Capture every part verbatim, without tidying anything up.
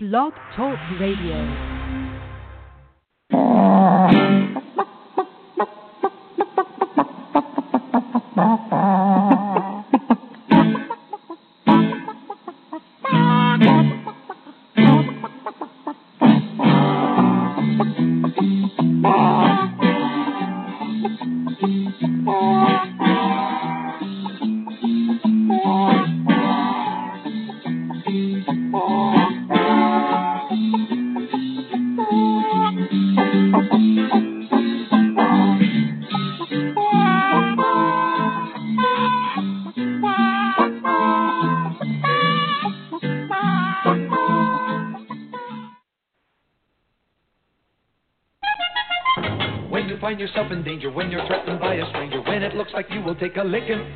Blog Talk Radio. Yourself in danger when you're threatened by a stranger, when it looks like you will take a licking.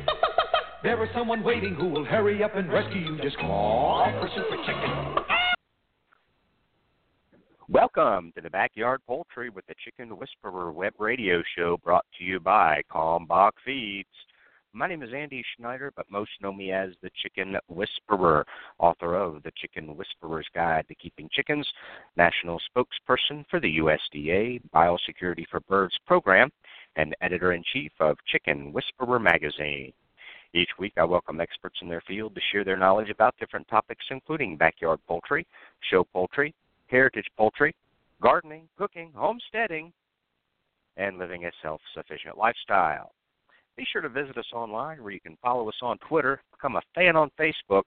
There is someone waiting who will hurry up and rescue you. Just call for Super Chicken. Welcome to the Backyard Poultry with the Chicken Whisperer web radio show, brought to you by Kalmbach Feeds. My name is Andy Schneider, but most know me as the Chicken Whisperer, author of The Chicken Whisperer's Guide to Keeping Chickens, national spokesperson for the U S D A Biosecurity for Birds program, and editor-in-chief of Chicken Whisperer Magazine. Each week, I welcome experts in their field to share their knowledge about different topics, including backyard poultry, show poultry, heritage poultry, gardening, cooking, homesteading, and living a self-sufficient lifestyle. Be sure to visit us online, where you can follow us on Twitter, become a fan on Facebook,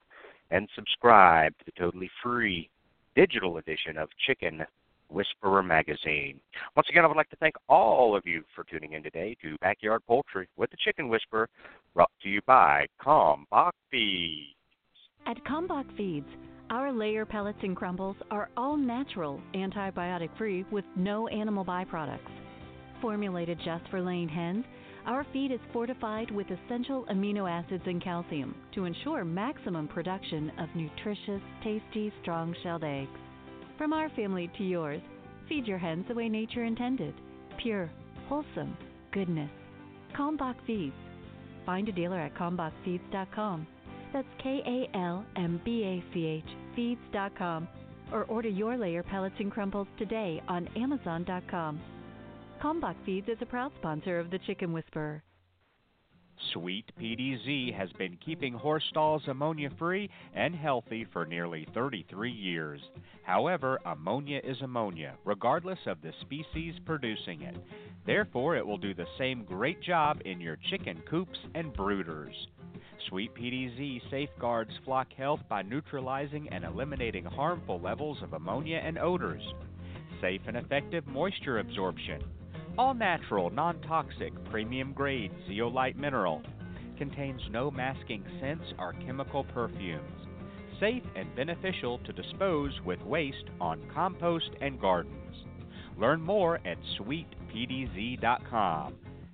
and subscribe to the totally free digital edition of Chicken Whisperer Magazine. Once again, I would like to thank all of you for tuning in today to Backyard Poultry with the Chicken Whisperer, brought to you by Kalmbach Feeds. At Kalmbach Feeds, our layer pellets and crumbles are all natural, antibiotic-free, with no animal byproducts. Formulated just for laying hens, our feed is fortified with essential amino acids and calcium to ensure maximum production of nutritious, tasty, strong-shelled eggs. From our family to yours, feed your hens the way nature intended. Pure, wholesome goodness. Kalmbach Feeds. Find a dealer at kalmbach feeds dot com. That's K A L M B A C H feeds dot com. Or order your layer pellets and crumbles today on amazon dot com. Kalmbach Feeds is a proud sponsor of The Chicken Whisperer. Sweet P D Z has been keeping horse stalls ammonia-free and healthy for nearly thirty-three years. However, ammonia is ammonia, regardless of the species producing it. Therefore, it will do the same great job in your chicken coops and brooders. Sweet P D Z safeguards flock health by neutralizing and eliminating harmful levels of ammonia and odors. Safe and effective moisture absorption. All natural, non-toxic, premium grade zeolite mineral. Contains no masking scents or chemical perfumes. Safe and beneficial to dispose with waste on compost and gardens. Learn more at sweet P D Z dot com.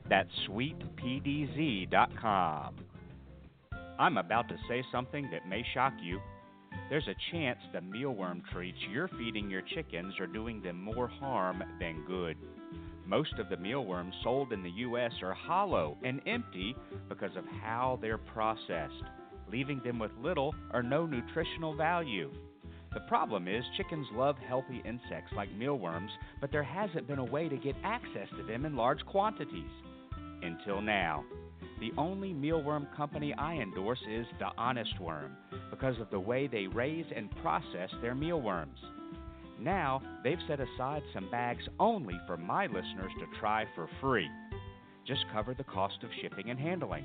That's sweet P D Z dot com. I'm about to say something that may shock you. There's a chance the mealworm treats you're feeding your chickens are doing them more harm than good. Most of the mealworms sold in the U S are hollow and empty because of how they're processed, leaving them with little or no nutritional value. The problem is chickens love healthy insects like mealworms, but there hasn't been a way to get access to them in large quantities. Until now. The only mealworm company I endorse is the Honest Worm, because of the way they raise and process their mealworms. Now, they've set aside some bags only for my listeners to try for free. Just cover the cost of shipping and handling.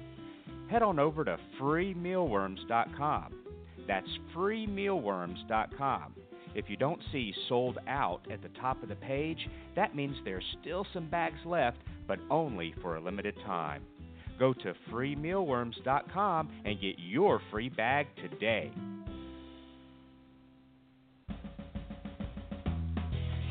Head on over to free mealworms dot com. That's free mealworms dot com. If you don't see sold out at the top of the page, that means there's still some bags left, but only for a limited time. Go to free mealworms dot com and get your free bag today.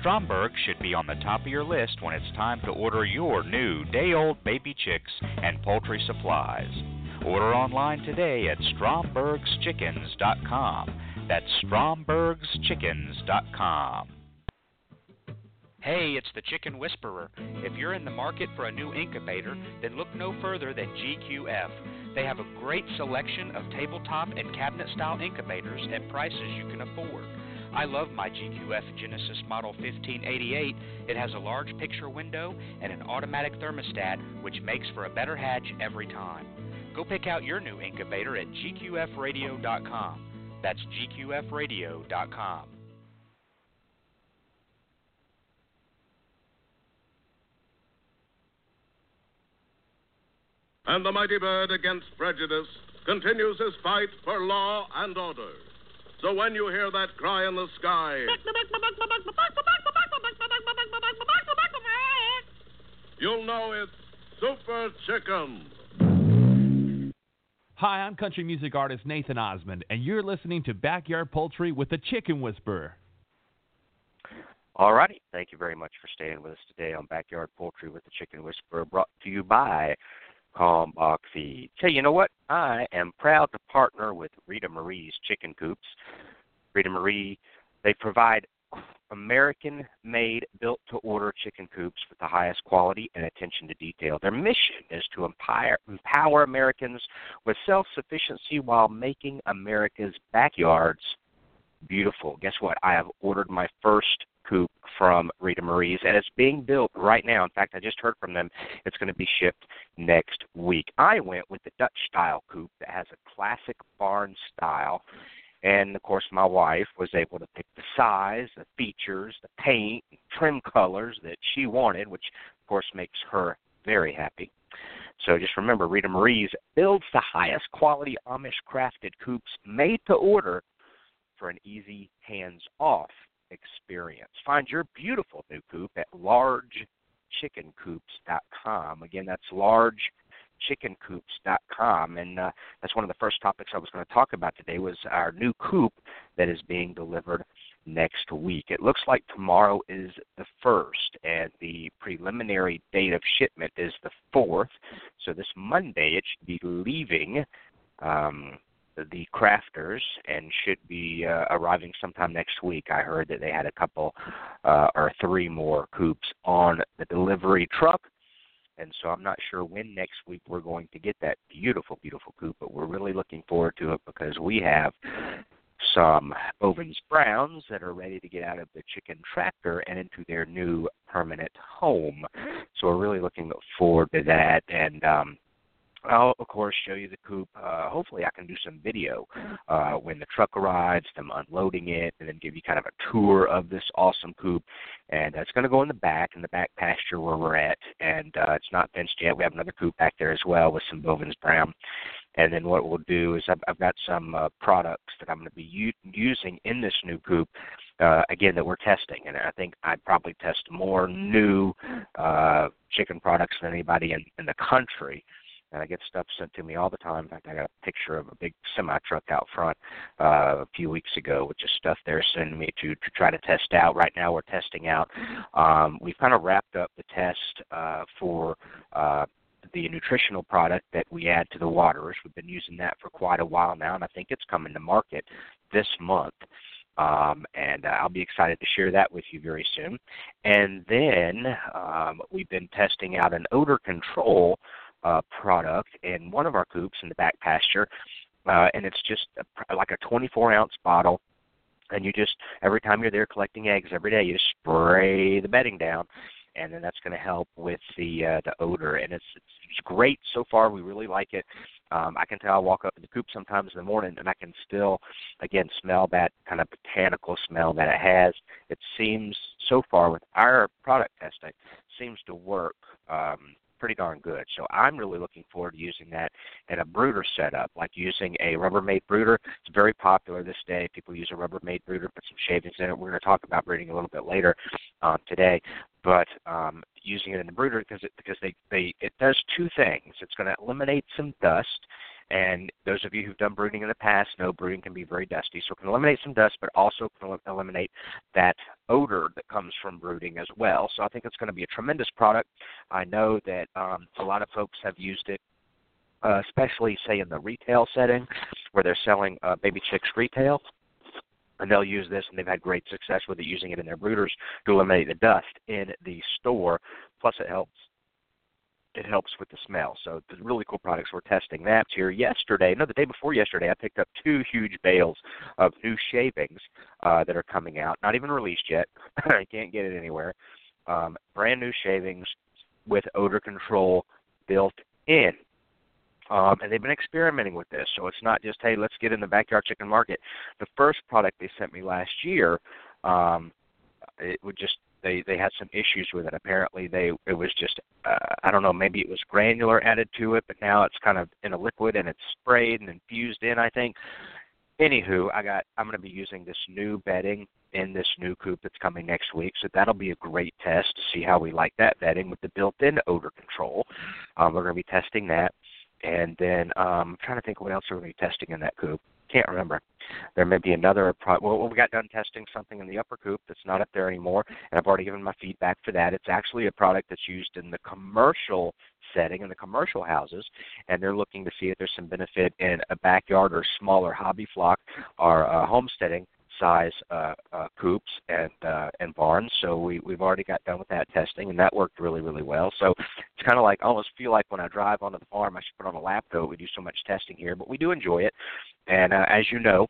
Stromberg should be on the top of your list when it's time to order your new day-old baby chicks and poultry supplies. Order online today at Stromberg's Chickens dot com. That's Stromberg's Chickens dot com. Hey, it's the Chicken Whisperer. If you're in the market for a new incubator, then look no further than G Q F. They have a great selection of tabletop and cabinet-style incubators at prices you can afford. I love my G Q F Genesis Model fifteen eighty-eight. It has a large picture window and an automatic thermostat, which makes for a better hatch every time. Go pick out your new incubator at G Q F Radio dot com. That's G Q F Radio dot com. And the mighty bird against prejudice continues his fight for law and order. So when you hear that cry in the sky, you'll know it's Super Chicken. Hi, I'm country music artist Nathan Osmond, and you're listening to Backyard Poultry with the Chicken Whisperer. All righty. Thank you very much for staying with us today on Backyard Poultry with the Chicken Whisperer, brought to you by Kalmbach Feeds. Hey, you know what? I am proud to partner with Rita Marie's Chicken Coops. Rita Marie, they provide American-made, built-to-order chicken coops with the highest quality and attention to detail. Their mission is to empower, empower Americans with self-sufficiency while making America's backyards beautiful. Guess what? I have ordered my first coop from Rita Marie's, and it's being built right now. In fact, I just heard from them. It's going to be shipped next week. I went with the Dutch-style coop that has a classic barn style. And, of course, my wife was able to pick the size, the features, the paint, and trim colors that she wanted, which, of course, makes her very happy. So just remember, Rita Marie's builds the highest quality Amish-crafted coops made to order for an easy, hands-off experience. Find your beautiful new coop at large chicken coops dot com. Again, that's large. chicken coops dot com, and uh, that's one of the first topics I was going to talk about today was our new coop that is being delivered next week. It looks like tomorrow is the first, and the preliminary date of shipment is the fourth, so this Monday it should be leaving um, the crafters and should be uh, arriving sometime next week. I heard that they had a couple uh, or three more coops on the delivery truck. And so I'm not sure when next week we're going to get that beautiful, beautiful coop, but we're really looking forward to it because we have some Bovans Browns that are ready to get out of the chicken tractor and into their new permanent home. So we're really looking forward to that. And um, I'll, of course, show you the coop. Uh, hopefully I can do some video uh, when the truck arrives, them unloading it, and then give you kind of a tour of this awesome coop. And it's going to go in the back, in the back pasture where we're at. And uh, it's not fenced yet. We have another coop back there as well with some Bovans Brown. And then what we'll do is I've, I've got some uh, products that I'm going to be u- using in this new coop, uh, again, that we're testing. And I think I'd probably test more new uh, chicken products than anybody in, in the country. And I get stuff sent to me all the time. In fact, I got a picture of a big semi-truck out front uh, a few weeks ago with just stuff they're sending me to, to try to test out. Right now we're testing out. Um, we've kind of wrapped up the test uh, for uh, the nutritional product that we add to the waters. We've been using that for quite a while now, and I think it's coming to market this month. Um, and uh, I'll be excited to share that with you very soon. And then um, we've been testing out an odor control Uh, product in one of our coops in the back pasture, uh, and it's just a, like a twenty-four ounce bottle, and you just, every time you're there collecting eggs every day, you just spray the bedding down, and then that's going to help with the uh, the odor, and it's, it's it's great so far. We really like it. Um, I can tell I walk up in the coop sometimes in the morning, and I can still, again, smell that kind of botanical smell that it has. It seems so far with our product testing, seems to work um pretty darn good. So I'm really looking forward to using that in a brooder setup, like using a Rubbermaid brooder. It's very popular this day. People use a Rubbermaid brooder, put some shavings in it. We're going to talk about breeding a little bit later um, today, but um, using it in the brooder because it, because they, they it does two things. It's going to eliminate some dust, And those of you who've done brooding in the past know brooding can be very dusty. So it can eliminate some dust, but also can eliminate that odor that comes from brooding as well. So I think it's going to be a tremendous product. I know that um, a lot of folks have used it, uh, especially, say, in the retail setting where they're selling uh, baby chicks retail. And they'll use this, and they've had great success with it, using it in their brooders to eliminate the dust in the store. Plus, it helps it helps with the smell. So the really cool products. We're testing that here yesterday. No, the day before yesterday, I picked up two huge bales of new shavings uh, that are coming out. Not even released yet. I can't get it anywhere. Um, brand new shavings with odor control built in. Um, and they've been experimenting with this, so it's not just, hey, let's get in the backyard chicken market. The first product they sent me last year, um, it would just they, they had some issues with it. Apparently, they it was just uh, I don't know, maybe it was granular added to it, but now it's kind of in a liquid and it's sprayed and infused in, I think. Anywho, I got I'm going to be using this new bedding in this new coop that's coming next week, so that'll be a great test to see how we like that bedding with the built-in odor control. Um, we're going to be testing that. And then um, I'm trying to think what else we're going to be testing in that coop. Can't remember. There may be another pro- – well, we got done testing something in the upper coop that's not up there anymore, and I've already given my feedback for that. It's actually a product that's used in the commercial setting, in the commercial houses, and they're looking to see if there's some benefit in a backyard or smaller hobby flock or uh, homesteading size uh, uh, coops and uh, and barns. So we, we've already got done with that testing, and that worked really, really well. So it's kind of like I almost feel like when I drive onto the farm, I should put on a lab coat. We do so much testing here, but we do enjoy it. And uh, as you know,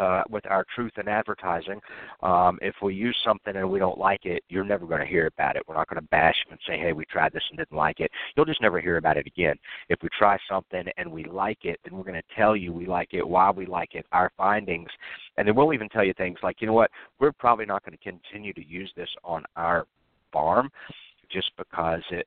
uh, with our truth in advertising, um, if we use something and we don't like it, you're never going to hear about it. We're not going to bash them and say, hey, we tried this and didn't like it. You'll just never hear about it again. If we try something and we like it, then we're going to tell you we like it, why we like it, our findings. And then we'll even tell you things like, you know what, we're probably not going to continue to use this on our farm just because it,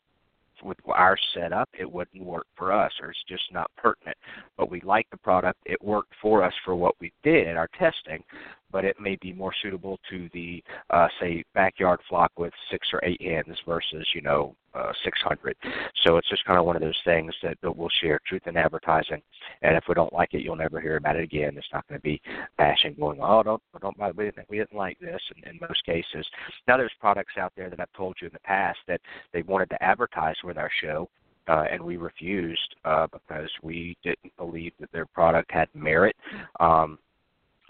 with our setup, it wouldn't work for us, or it's just not pertinent. But we like the product. It worked for us for what we did in our testing, but it may be more suitable to the, uh, say, backyard flock with six or eight hens versus, you know, uh, six hundred. So it's just kind of one of those things that, that we'll share, truth in advertising. And if we don't like it, you'll never hear about it again. It's not going to be bashing, going, oh, don't, don't, we didn't, we didn't like this in, in most cases. Now there's products out there that I've told you in the past that they wanted to advertise with our show. Uh, and we refused uh, because we didn't believe that their product had merit. Um,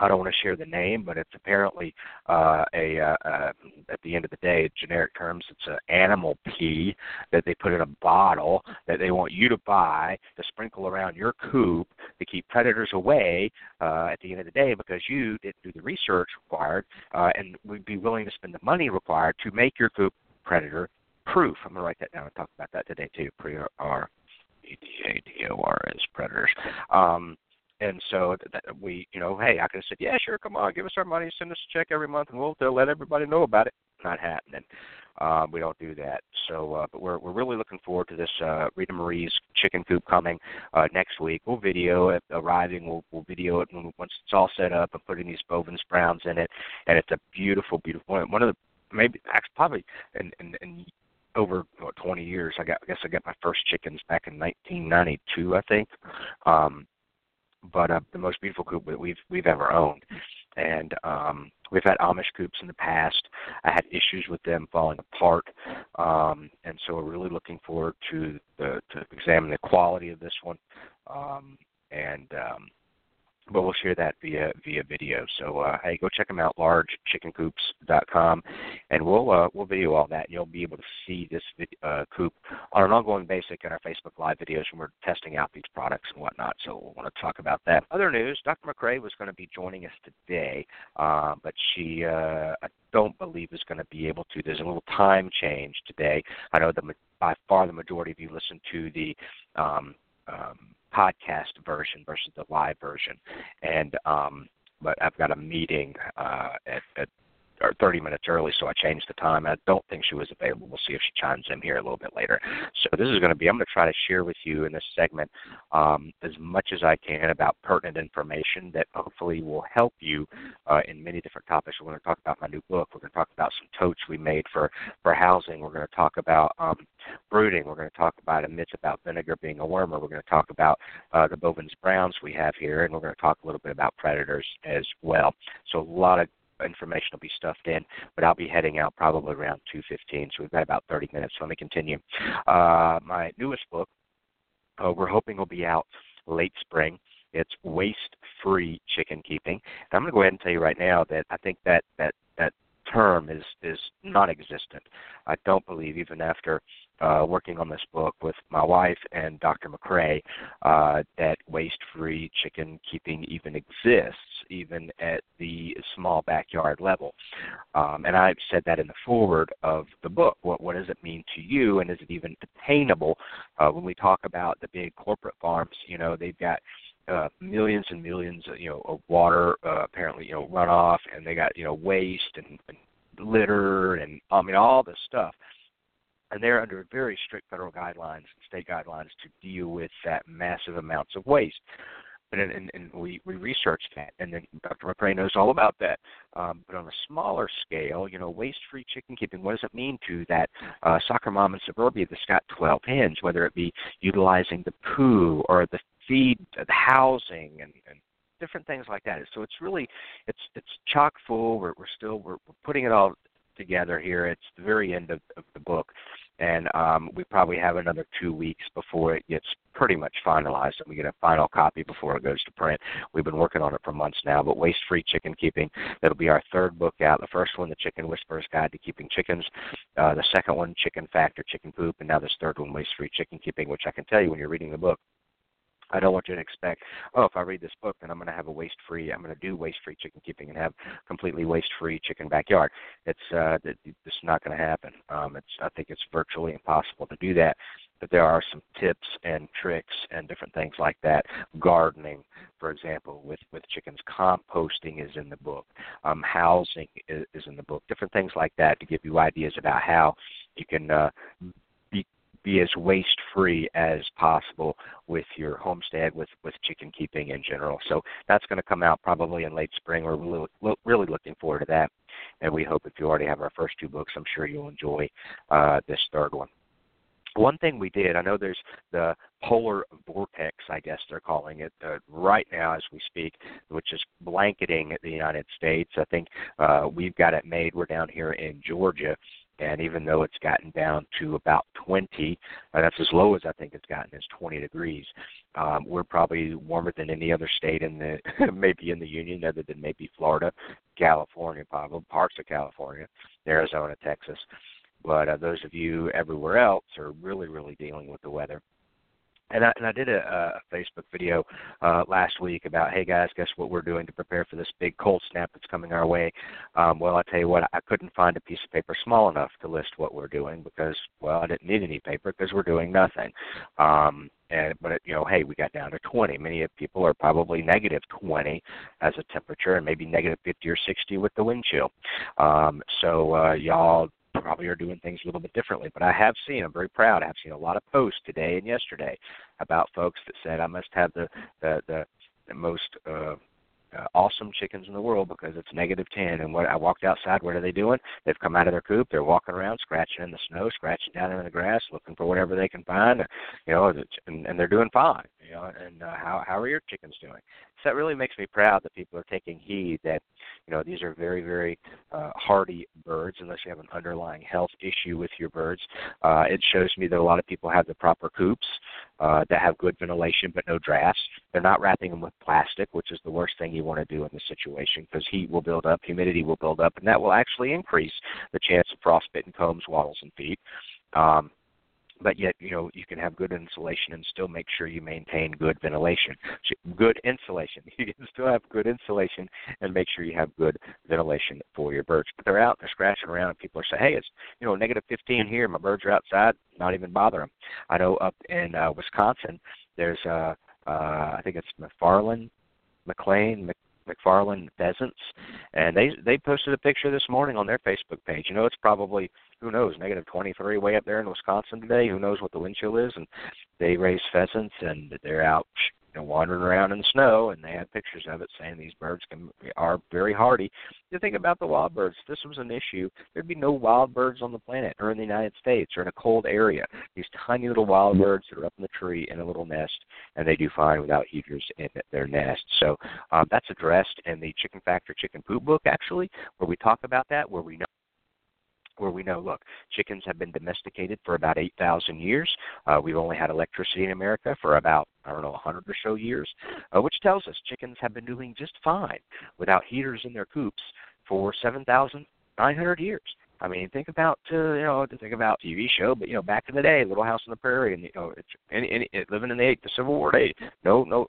I don't want to share the name, but it's apparently uh, a uh, uh, at the end of the day, generic terms, it's an animal pee that they put in a bottle that they want you to buy to sprinkle around your coop to keep predators away uh, at the end of the day because you didn't do the research required uh, and would be willing to spend the money required to make your coop predator proof. I'm going to write that down and talk about that today too, P R E D A D O R S, predators. Um, And so that we, you know, hey, I could have said, yeah, sure, come on, give us our money, send us a check every month, and we'll let everybody know about it. Not happening. Uh, we don't do that. So, uh, but we're we're really looking forward to this uh, Rita Marie's chicken coop coming uh, next week. We'll video it arriving. We'll we'll video it when, once it's all set up and putting these Bovans Browns in it. And it's a beautiful, beautiful one. One of the maybe actually probably and and. and over what, twenty years, I got I guess I got my first chickens back in nineteen ninety-two, I think. Um, But uh, the most beautiful coop that we've we've ever owned, and um, we've had Amish coops in the past. I had issues with them falling apart, um, and so we're really looking forward to the, to examine the quality of this one. Um, and um, but we'll share that via via video. So uh, hey, go check them out, large chicken coops dot com, and we'll uh, we'll video all that. You'll be able to see this uh, coop on an ongoing basis in our Facebook Live videos when we're testing out these products and whatnot. So we'll want to talk about that. Other news: Doctor McCrea was going to be joining us today, uh, but she uh, I don't believe is going to be able to. There's a little time change today. I know that by far the majority of you listen to the. Um, um, podcast version versus the live version, and um, but I've got a meeting uh, at, at or thirty minutes early, so I changed the time. I don't think she was available. We'll see if she chimes in here a little bit later. So this is going to be, I'm going to try to share with you in this segment um, as much as I can about pertinent information that hopefully will help you uh, in many different topics. We're going to talk about my new book. We're going to talk about some totes we made for, for housing. We're going to talk about um, brooding. We're going to talk about a myth about vinegar being a wormer. We're going to talk about uh, the Bovans Browns we have here, and we're going to talk a little bit about predators as well. So a lot of information will be stuffed in, but I'll be heading out probably around two fifteen, so we've got about thirty minutes. So let me continue. Uh, my newest book, uh, we're hoping will be out late spring. It's Waste-Free Chicken Keeping. And I'm going to go ahead and tell you right now that I think that that, that term is, is non-existent. I don't believe, even after uh, working on this book with my wife and Doctor McCrea, uh, that waste-free chicken keeping even exists, even at the small backyard level. Um, and I said that in the foreword of the book. What, what does it mean to you, and is it even attainable? Uh, when we talk about the big corporate farms, you know, they've got Uh, millions and millions, of, you know, of water uh, apparently, you know, runoff, and they got, you know, waste and, and litter, and I mean all this stuff. And they're under very strict federal guidelines and state guidelines to deal with that massive amounts of waste. But and, and, and we, we researched that, and then Doctor McCrea knows all about that. Um, but on a smaller scale, you know, waste-free chicken keeping, what does it mean to that uh, soccer mom in suburbia that's got twelve hens, whether it be utilizing the poo or the feed, the housing, and, and different things like that. So it's really, it's it's chock full. We're, we're still, we're, we're putting it all together here. It's the very end of, of the book. And um, we probably have another two weeks before it gets pretty much finalized, and we get a final copy before it goes to print. We've been working on it for months now, but Waste-Free Chicken Keeping, that'll be our third book out. The first one, The Chicken Whisperer's Guide to Keeping Chickens. Uh, the second one, Chicken Fact or Chicken Poop. And now this third one, Waste-Free Chicken Keeping, which I can tell you when you're reading the book, I don't want you to expect, oh, if I read this book, then I'm going to have a waste-free, I'm going to do waste-free chicken keeping and have completely waste-free chicken backyard. It's uh, it's not going to happen. Um, it's I think it's virtually impossible to do that. But there are some tips and tricks and different things like that. Gardening, for example, with, with chickens. Composting is in the book. Um, housing is, is in the book. Different things like that to give you ideas about how you can uh, be as waste-free as possible with your homestead, with, with chicken keeping in general. So that's going to come out probably in late spring. We're really, really looking forward to that. And we hope if you already have our first two books, I'm sure you'll enjoy uh, this third one. One thing we did, I know there's the polar vortex, I guess they're calling it, uh, right now as we speak, which is blanketing the United States. I think uh, we've got it made. We're down here in Georgia. And even though it's gotten down to about twenty, uh, that's as low as I think it's gotten, is twenty degrees. Um, we're probably warmer than any other state in the maybe in the union, other than maybe Florida, California, probably parts of California, Arizona, Texas. But uh, those of you everywhere else are really, really dealing with the weather. And I, and I did a, a Facebook video uh, last week about, hey, guys, guess what we're doing to prepare for this big cold snap that's coming our way. Um, well, I tell you what, I couldn't find a piece of paper small enough to list what we're doing because, well, I didn't need any paper because we're doing nothing. Um, and But, it, you know, hey, we got down to twenty. Many of people are probably negative twenty as a temperature and maybe negative fifty or sixty with the wind chill. Um, so uh, y'all probably are doing things a little bit differently. But I have seen, I'm very proud, I have seen a lot of posts today and yesterday about folks that said I must have the, the, the, the most uh, uh, awesome chickens in the world because it's negative ten. And what I walked outside, what are they doing? They've come out of their coop. They're walking around, scratching in the snow, scratching down in the grass, looking for whatever they can find, you know, and, and they're doing fine. You know, and uh, how, how are your chickens doing? So that really makes me proud that people are taking heed that, you know, these are very, very uh, hardy birds, unless you have an underlying health issue with your birds. Uh, it shows me that a lot of people have the proper coops uh, that have good ventilation but no drafts. They're not wrapping them with plastic, which is the worst thing you want to do in this situation because heat will build up, humidity will build up, and that will actually increase the chance of frostbitten combs, wattles, and feet. Um, But yet, you know, you can have good insulation and still make sure you maintain good ventilation. So good insulation. You can still have good insulation and make sure you have good ventilation for your birds. But they're out, they're scratching around, and people are saying, hey, it's, you know, negative fifteen here. My birds are outside, not even bother them. I know up in uh, Wisconsin, there's, uh, uh, I think it's McFarland, McLean, McLean. McFarland Pheasants, and they they posted a picture this morning on their Facebook page. You know, it's probably, who knows, negative twenty-three way up there in Wisconsin today. Who knows what the wind chill is? And they raise pheasants, and they're out, you know, wandering around in the snow, and they had pictures of it saying these birds can, are very hardy. You think about the wild birds. If this was an issue, there'd be no wild birds on the planet or in the United States or in a cold area. These tiny little wild birds that are up in the tree in a little nest, and they do fine without heaters in their nest. So um, that's addressed in the Chicken Fact or Chicken Poop book, actually, where we talk about that, where we know where we know, look, chickens have been domesticated for about eight thousand years. Uh, we've only had electricity in America for about, I don't know, one hundred or so years, uh, which tells us chickens have been doing just fine without heaters in their coops for seven thousand nine hundred years. I mean, think about, uh, you know, think about T V show, but, you know, back in the day, Little House on the Prairie, and, you know, it's, any, any, living in the, the Civil War days. No, no,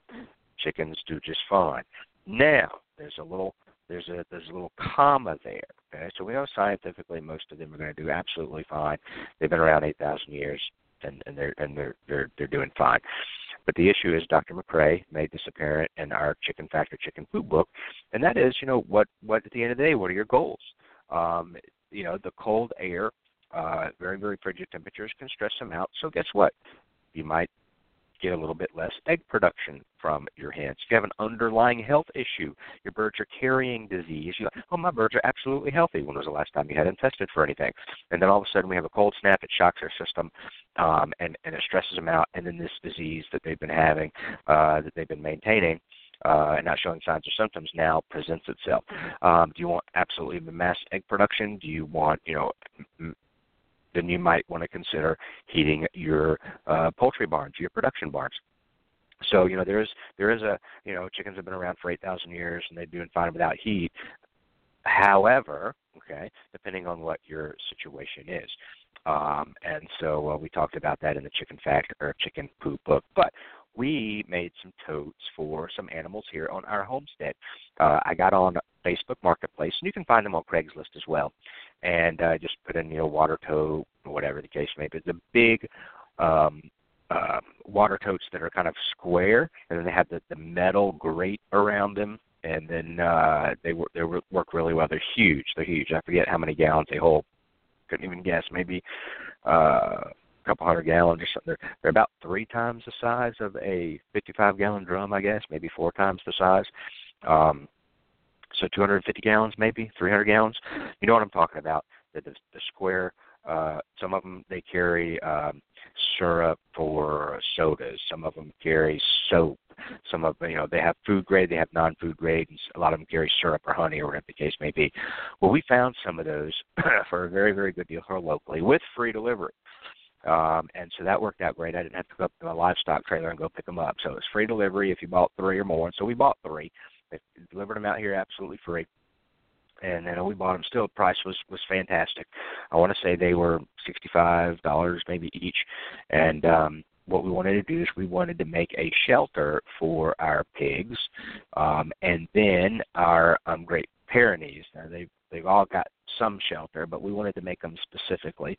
chickens do just fine. Now, there's a little... There's a there's a little comma there. Okay? So we know scientifically most of them are going to do absolutely fine. They've been around eight thousand years, and, and they're and they're they're they're doing fine. But the issue is, Doctor McCrea made this apparent in our Chicken Fact or Chicken Poop book, and that is, you know, what what at the end of the day, what are your goals? Um, you know, the cold air, uh, very very frigid temperatures can stress them out. So guess what? You might get a little bit less egg production from your hens. If you have an underlying health issue, your birds are carrying disease. You go, oh, my birds are absolutely healthy. When was the last time you had them tested for anything? And then all of a sudden we have a cold snap. It shocks their system, um, and, and it stresses them out. And then this disease that they've been having, uh, that they've been maintaining, Uh, and not showing signs or symptoms, now presents itself. Um, do you want absolutely mass egg production? Do you want, you know, m- then you might want to consider heating your uh, poultry barns, your production barns. So, you know, there is there is a, you know, chickens have been around for eight thousand years, and they're doing fine without heat. However, okay, depending on what your situation is. Um, and so uh, we talked about that in the Chicken Fact or Chicken Poop book. But we made some totes for some animals here on our homestead. Uh, I got on Facebook Marketplace, and you can find them on Craigslist as well. And uh, just put in, you know, water tote, or whatever the case may be. The big um, uh, water totes that are kind of square, and then they have the, the metal grate around them. And then uh, they, wor- they work really well. They're huge. They're huge. I forget how many gallons they hold. Couldn't even guess. Maybe Uh, couple hundred gallons or something. They're, they're about three times the size of a fifty-five gallon drum, I guess, maybe four times the size. Um, so two hundred fifty gallons, maybe three hundred gallons. You know what I'm talking about? The, the, the square. Uh, some of them, they carry um, syrup for sodas. Some of them carry soap. Some of them, you know, they have food grade, they have non-food grade, and a lot of them carry syrup or honey or whatever the case may be. Well, we found some of those for a very, very good deal here locally with free delivery. Um, and so that worked out great. I didn't have to go up to my livestock trailer and go pick them up. So it was free delivery if you bought three or more. And so we bought three. They delivered them out here absolutely free. And then we bought them still. The price was, was fantastic. I want to say they were sixty-five dollars maybe each. And um, what we wanted to do is we wanted to make a shelter for our pigs, um, and then our um, Great Pyrenees. Now, they, they've all got some shelter, but we wanted to make them specifically.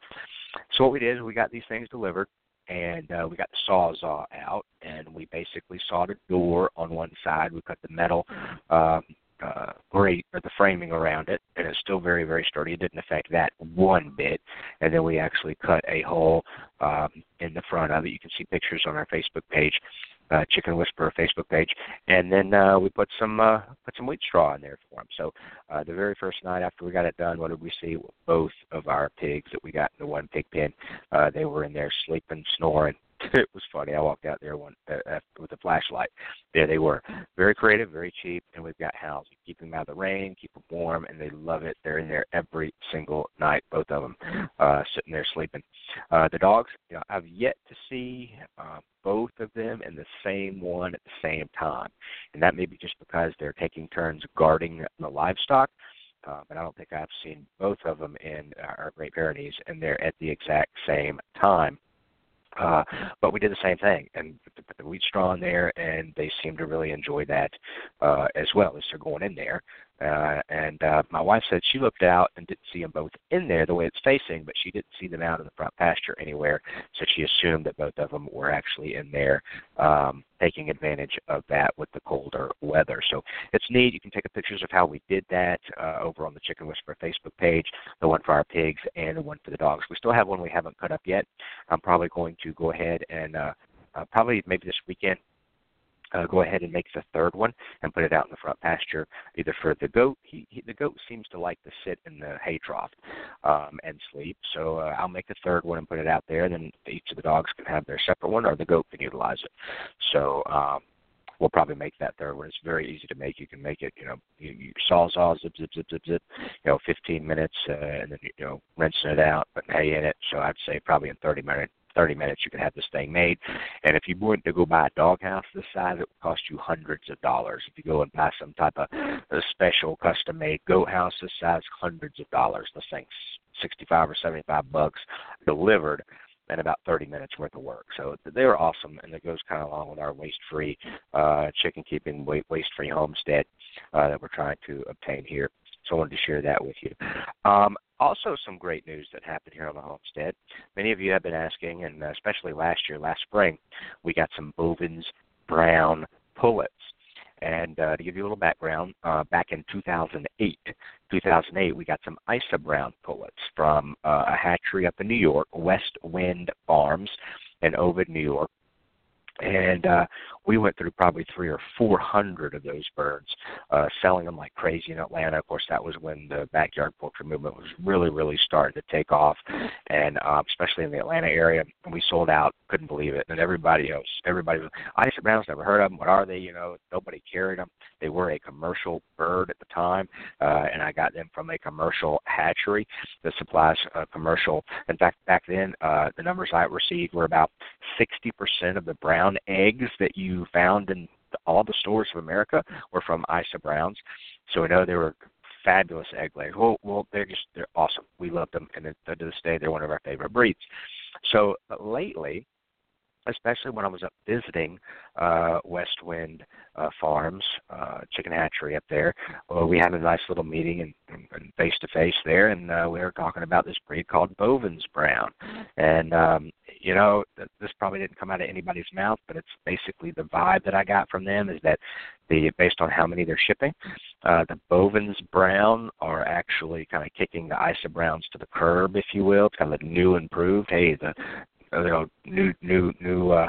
So what we did is we got these things delivered, and uh, we got the sawzall out, and we basically sawed a door on one side. We cut the metal um, uh, grate or the framing around it, and it's still very, very sturdy. It didn't affect that one bit. And then we actually cut a hole um, in the front of it. You can see pictures on our Facebook page, Uh, Chicken Whisperer Facebook page, and then uh, we put some uh, put some wheat straw in there for them. So uh, the very first night after we got it done, what did we see? Both of our pigs that we got in the one pig pen, uh, they were in there sleeping, snoring. It was funny. I walked out there one uh, with a flashlight. There they were. Very creative, very cheap, and we've got housing. Keep them out of the rain, keep them warm, and they love it. They're in there every single night, both of them, uh, sitting there sleeping. Uh, the dogs, you know, I've yet to see uh, both of them in the same one at the same time, and that may be just because they're taking turns guarding the livestock. Uh, but I don't think I've seen both of them in our Great Pyrenees, and they're at the exact same time. Uh, but we did the same thing, and wheat straw in there, and they seem to really enjoy that uh, as well as they're going in there. Uh, and uh, my wife said she looked out and didn't see them both in there the way it's facing, but she didn't see them out in the front pasture anywhere, so she assumed that both of them were actually in there um, taking advantage of that with the colder weather. So it's neat. You can take pictures of how we did that uh, over on the Chicken Whisperer Facebook page, the one for our pigs and the one for the dogs. We still have one we haven't cut up yet. I'm probably going to go ahead and uh, uh, probably maybe this weekend, Uh, go ahead and make the third one and put it out in the front pasture, either for the goat. He, he, the goat seems to like to sit in the hay trough um, and sleep, so uh, I'll make the third one and put it out there, and then each of the dogs can have their separate one, or the goat can utilize it. So um, we'll probably make that third one. It's very easy to make. You can make it, you know, you, you saw, saw, zip, zip, zip, zip, zip, you know, fifteen minutes, uh, and then, you know, rinsing it out, putting hay in it. So I'd say probably in thirty minutes. thirty minutes you can have this thing made. And if you want to go buy a doghouse this size, it would cost you hundreds of dollars. If you go and buy some type of a special custom-made goat house this size, hundreds of dollars. This thing's sixty-five or seventy-five bucks delivered and about thirty minutes worth of work. So they're awesome, and it goes kind of along with our waste-free uh, chicken keeping, waste-free homestead uh, that we're trying to obtain here. So I wanted to share that with you. Um, Also, some great news that happened here on the homestead. Many of you have been asking, and especially last year, last spring, we got some Bovans Brown pullets. And uh, to give you a little background, uh, back in two thousand eight, two thousand eight, we got some Isa Brown pullets from uh, a hatchery up in New York, West Wind Farms in Ovid, New York. And uh, we went through probably three or four hundred of those birds, uh, selling them like crazy in Atlanta. Of course, that was when the backyard poultry movement was really, really starting to take off, and um, especially in the Atlanta area, we sold out. Couldn't believe it. And everybody else, everybody was, Isa Browns, never heard of them. What are they? You know, nobody carried them. They were a commercial bird at the time, uh, and I got them from a commercial hatchery that supplies uh, commercial. In fact, back then, uh, the numbers I received were about sixty percent of the brown eggs that you found in all the stores of America were from Isa Browns. So we know they were fabulous egg layers. Well, well, they're just, they're awesome. We love them, and to this day, they're one of our favorite breeds. So lately, especially when I was up visiting uh, West Wind uh, Farms, uh, chicken hatchery up there, well, we had a nice little meeting and, and, and face-to-face there, and uh, we were talking about this breed called Bovans Brown. And, um, you know, th- this probably didn't come out of anybody's mouth, but it's basically the vibe that I got from them is that the based on how many they're shipping, uh, the Bovans Brown are actually kind of kicking the Isa Browns to the curb, if you will. It's kind of a new improved, hey, the You know, new, new, new, uh,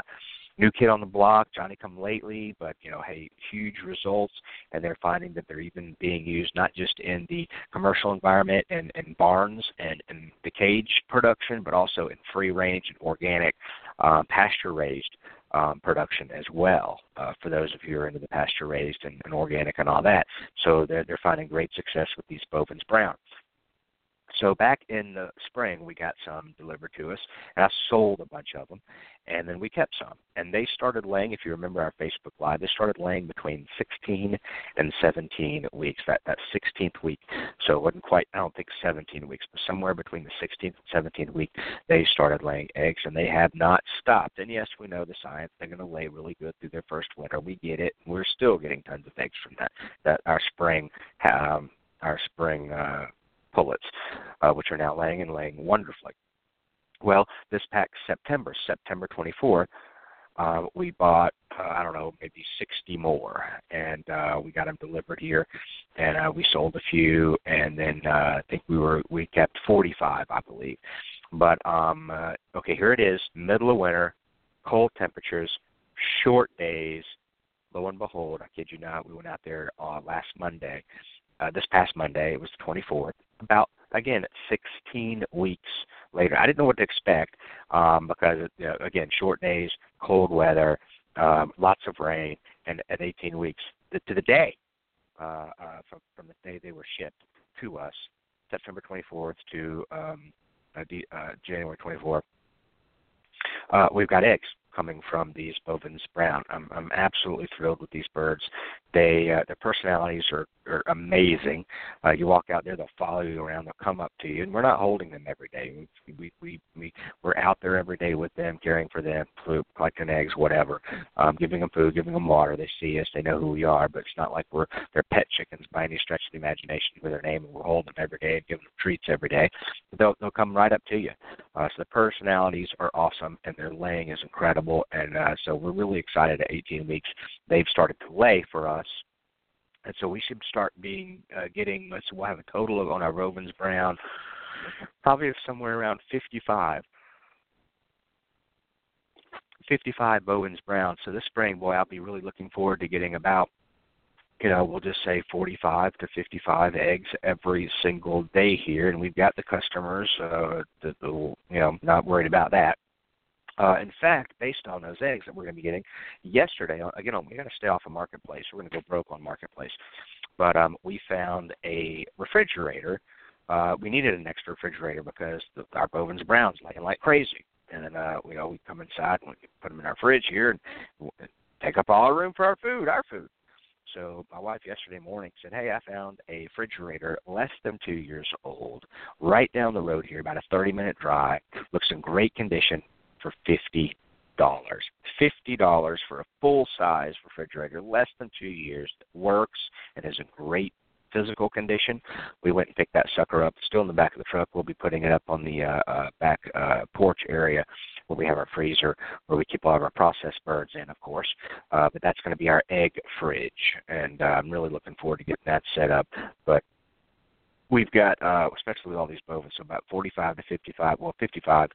new kid on the block, Johnny come lately, but you know, hey, huge results, and they're finding that they're even being used not just in the commercial environment and, and barns and, and the cage production, but also in free range and organic, uh, pasture raised um, production as well. Uh, for those of you who are into the pasture raised and, and organic and all that, so they're they're finding great success with these Bovans Brown. So back in the spring, we got some delivered to us, and I sold a bunch of them, and then we kept some. And they started laying, if you remember our Facebook Live, they started laying between sixteen and seventeen weeks, that, that sixteenth week. So it wasn't quite, I don't think, seventeen weeks, but somewhere between the sixteenth and seventeenth week, they started laying eggs, and they have not stopped. And, yes, we know the science. They're going to lay really good through their first winter. We get it. We're still getting tons of eggs from that, that our spring, um, our spring uh pullets, uh, which are now laying and laying wonderfully. Well, this pack September, September twenty-fourth, uh, we bought, uh, I don't know, maybe sixty more, and uh, we got them delivered here, and uh, we sold a few, and then uh, I think we were we kept forty-five, I believe. But, um, uh, okay, here it is, middle of winter, cold temperatures, short days. Lo and behold, I kid you not, we went out there uh, last Monday, Uh, this past Monday, it was the twenty-fourth, about, again, sixteen weeks later. I didn't know what to expect um, because, you know, again, short days, cold weather, um, lots of rain, and at eighteen weeks to, to the day uh, uh, from, from the day they were shipped to us, September twenty-fourth to um, uh, uh, January twenty-fourth, uh, we've got eggs. coming from these Bovans Browns. I'm, I'm absolutely thrilled with these birds. They uh, their personalities are, are amazing. Uh, you walk out there, they'll follow you around, they'll come up to you, and we're not holding them every day. We we we we're out there every day with them, caring for them, poop, collecting eggs, whatever, um, giving them food, giving them water. They see us, they know who we are, but it's not like we're their pet chickens by any stretch of the imagination with their name, and we're holding them every day and giving them treats every day. They'll they'll come right up to you. Uh, so the personalities are awesome, and their laying is incredible, and uh, so we're really excited. At eighteen weeks, they've started to lay for us. And so we should start being uh, getting, so we'll have a total of, on our Bovans Brown, probably somewhere around fifty-five, fifty-five Bovans Brown. So this spring, boy, I'll be really looking forward to getting about, you know, we'll just say forty-five to fifty-five eggs every single day here. And we've got the customers uh, that, you know, not worried about that. Uh, in fact, based on those eggs that we're going to be getting yesterday, again, we're going to stay off of Marketplace. We're going to go broke on Marketplace. But um, we found a refrigerator. Uh, we needed an extra refrigerator because the, our Bovans Browns laying like crazy. And then uh, we, you know, we come inside and we put them in our fridge here and we'll take up all our room for our food, our food. So my wife yesterday morning said, hey, I found a refrigerator less than two years old right down the road here, about a thirty-minute drive, looks in great condition, for fifty dollars. fifty dollars for a full-size refrigerator, less than two years, that works and is in great physical condition. We went and picked that sucker up. It's still in the back of the truck. We'll be putting it up on the uh, uh, back uh, porch area where we have our freezer, where we keep all of our processed birds in, of course. Uh, but that's going to be our egg fridge, and uh, I'm really looking forward to getting that set up. But we've got, uh, especially with all these bovins, so about forty-five to fifty-five, well, fifty-five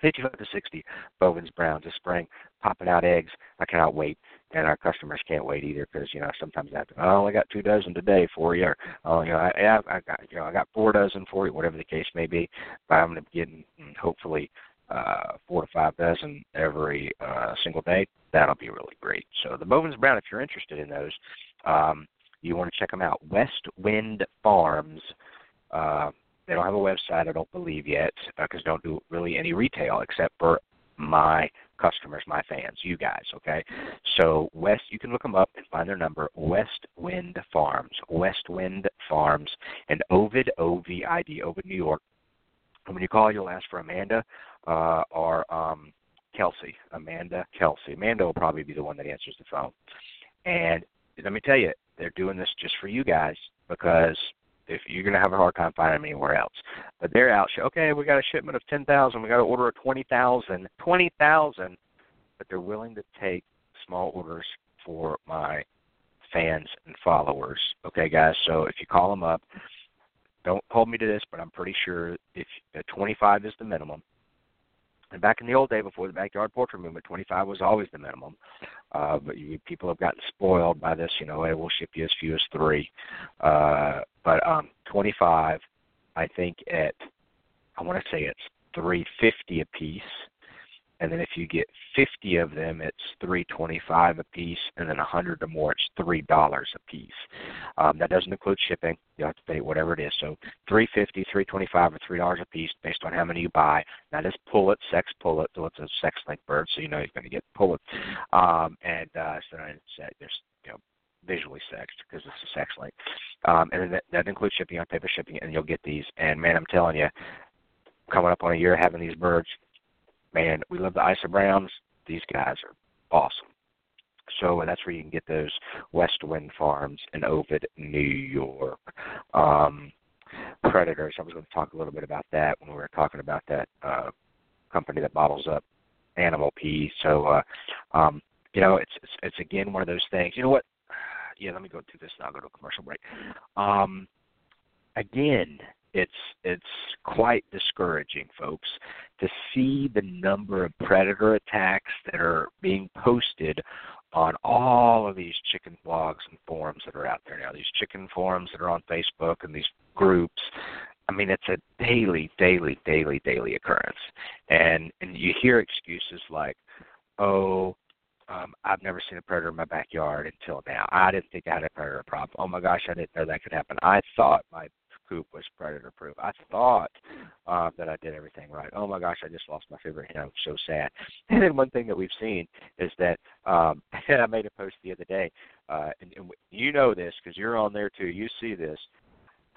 fifty-five to sixty Bovans Browns this spring, popping out eggs. I cannot wait, and our customers can't wait either because, you know, sometimes I have to, oh, I got two dozen today for you, or, oh, you know, I, I, I got, you know, I got four dozen for you, whatever the case may be. But I'm going to be getting, hopefully, uh, four to five dozen every uh, single day. That'll be really great. So the Bovans Brown, if you're interested in those, um, you want to check them out. West Wind Farms. Uh, They don't have a website, I don't believe yet, because uh, don't do really any retail except for my customers, my fans, you guys, okay? So West, you can look them up and find their number, West Wind Farms, West Wind Farms, and Ovid, O V I D, Ovid, New York. And when you call, you'll ask for Amanda uh, or um, Kelsey, Amanda Kelsey. Amanda will probably be the one that answers the phone. And let me tell you, they're doing this just for you guys because if you're going to have a hard time finding them anywhere else. But they're out. Okay, we got a shipment of ten thousand. We got an order of twenty thousand. twenty thousand. But they're willing to take small orders for my fans and followers. Okay, guys, so if you call them up, don't hold me to this, but I'm pretty sure if uh, twenty-five is the minimum. And back in the old day, before the backyard poultry movement, twenty-five was always the minimum. Uh, but you, people have gotten spoiled by this. You know, hey, we'll ship you as few as three. Uh, but um, twenty-five, I think at, I want to say it's three fifty a piece. And then if you get fifty of them, it's three twenty-five a piece, and then one hundred or more, it's three dollars a piece. Um, that doesn't include shipping. You'll have to pay whatever it is. So three fifty, three twenty-five, or three dollars a piece based on how many you buy. Now, this pullet, sex pullet, so it's a sex-linked bird, so you know you're going to get pullet. Um, and uh, so there's, you know, visually sexed because it's a sex link. Um, and then that, that includes shipping, on paper shipping, and you'll get these. And, man, I'm telling you, coming up on a year having these birds, man, we love the Isa Browns. These guys are awesome. So that's where you can get those, West Wind Farms in Ovid, New York. Um, predators, I was going to talk a little bit about that when we were talking about that uh, company that bottles up animal pee. So, uh, um, you know, it's, it's it's again one of those things. You know what? Yeah, let me go do this and I'll go to a commercial break. Um, again, It's it's quite discouraging, folks, to see the number of predator attacks that are being posted on all of these chicken blogs and forums that are out there now, these chicken forums that are on Facebook and these groups. I mean, it's a daily, daily, daily, daily occurrence. And, and you hear excuses like, oh, Um, I've never seen a predator in my backyard until now. I didn't think I had a predator problem. Oh, my gosh, I didn't know that could happen. I thought my coop was predator proof. I thought uh, that I did everything right. Oh my gosh, I just lost my favorite hen. I'm so sad. And then one thing that we've seen is that um, I made a post the other day, uh, and, and you know this because you're on there too. You see this.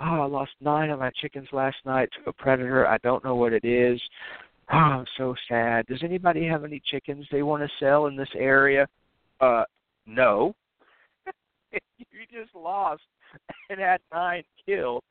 Oh, I lost nine of my chickens last night to a predator. I don't know what it is. Oh, I'm so sad. Does anybody have any chickens they want to sell in this area? Uh, no. You just lost and had nine killed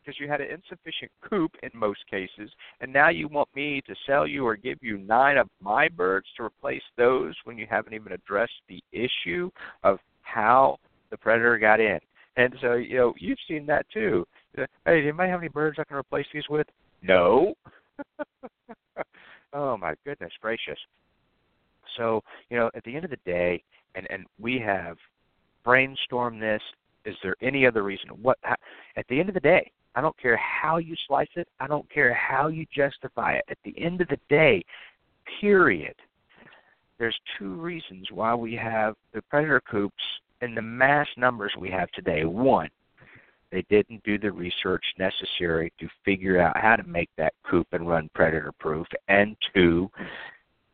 because you had an insufficient coop in most cases, and now you want me to sell you or give you nine of my birds to replace those when you haven't even addressed the issue of how the predator got in. And so, you know, you've seen that too. Hey, do you might have any birds I can replace these with? No. Oh, my goodness gracious. So, you know, at the end of the day, and, and we have brainstormed this. Is there any other reason? What? How, at the end of the day, I don't care how you slice it. I don't care how you justify it. At the end of the day, period, there's two reasons why we have the predator coops in the mass numbers we have today. One, they didn't do the research necessary to figure out how to make that coop and run predator-proof. And two,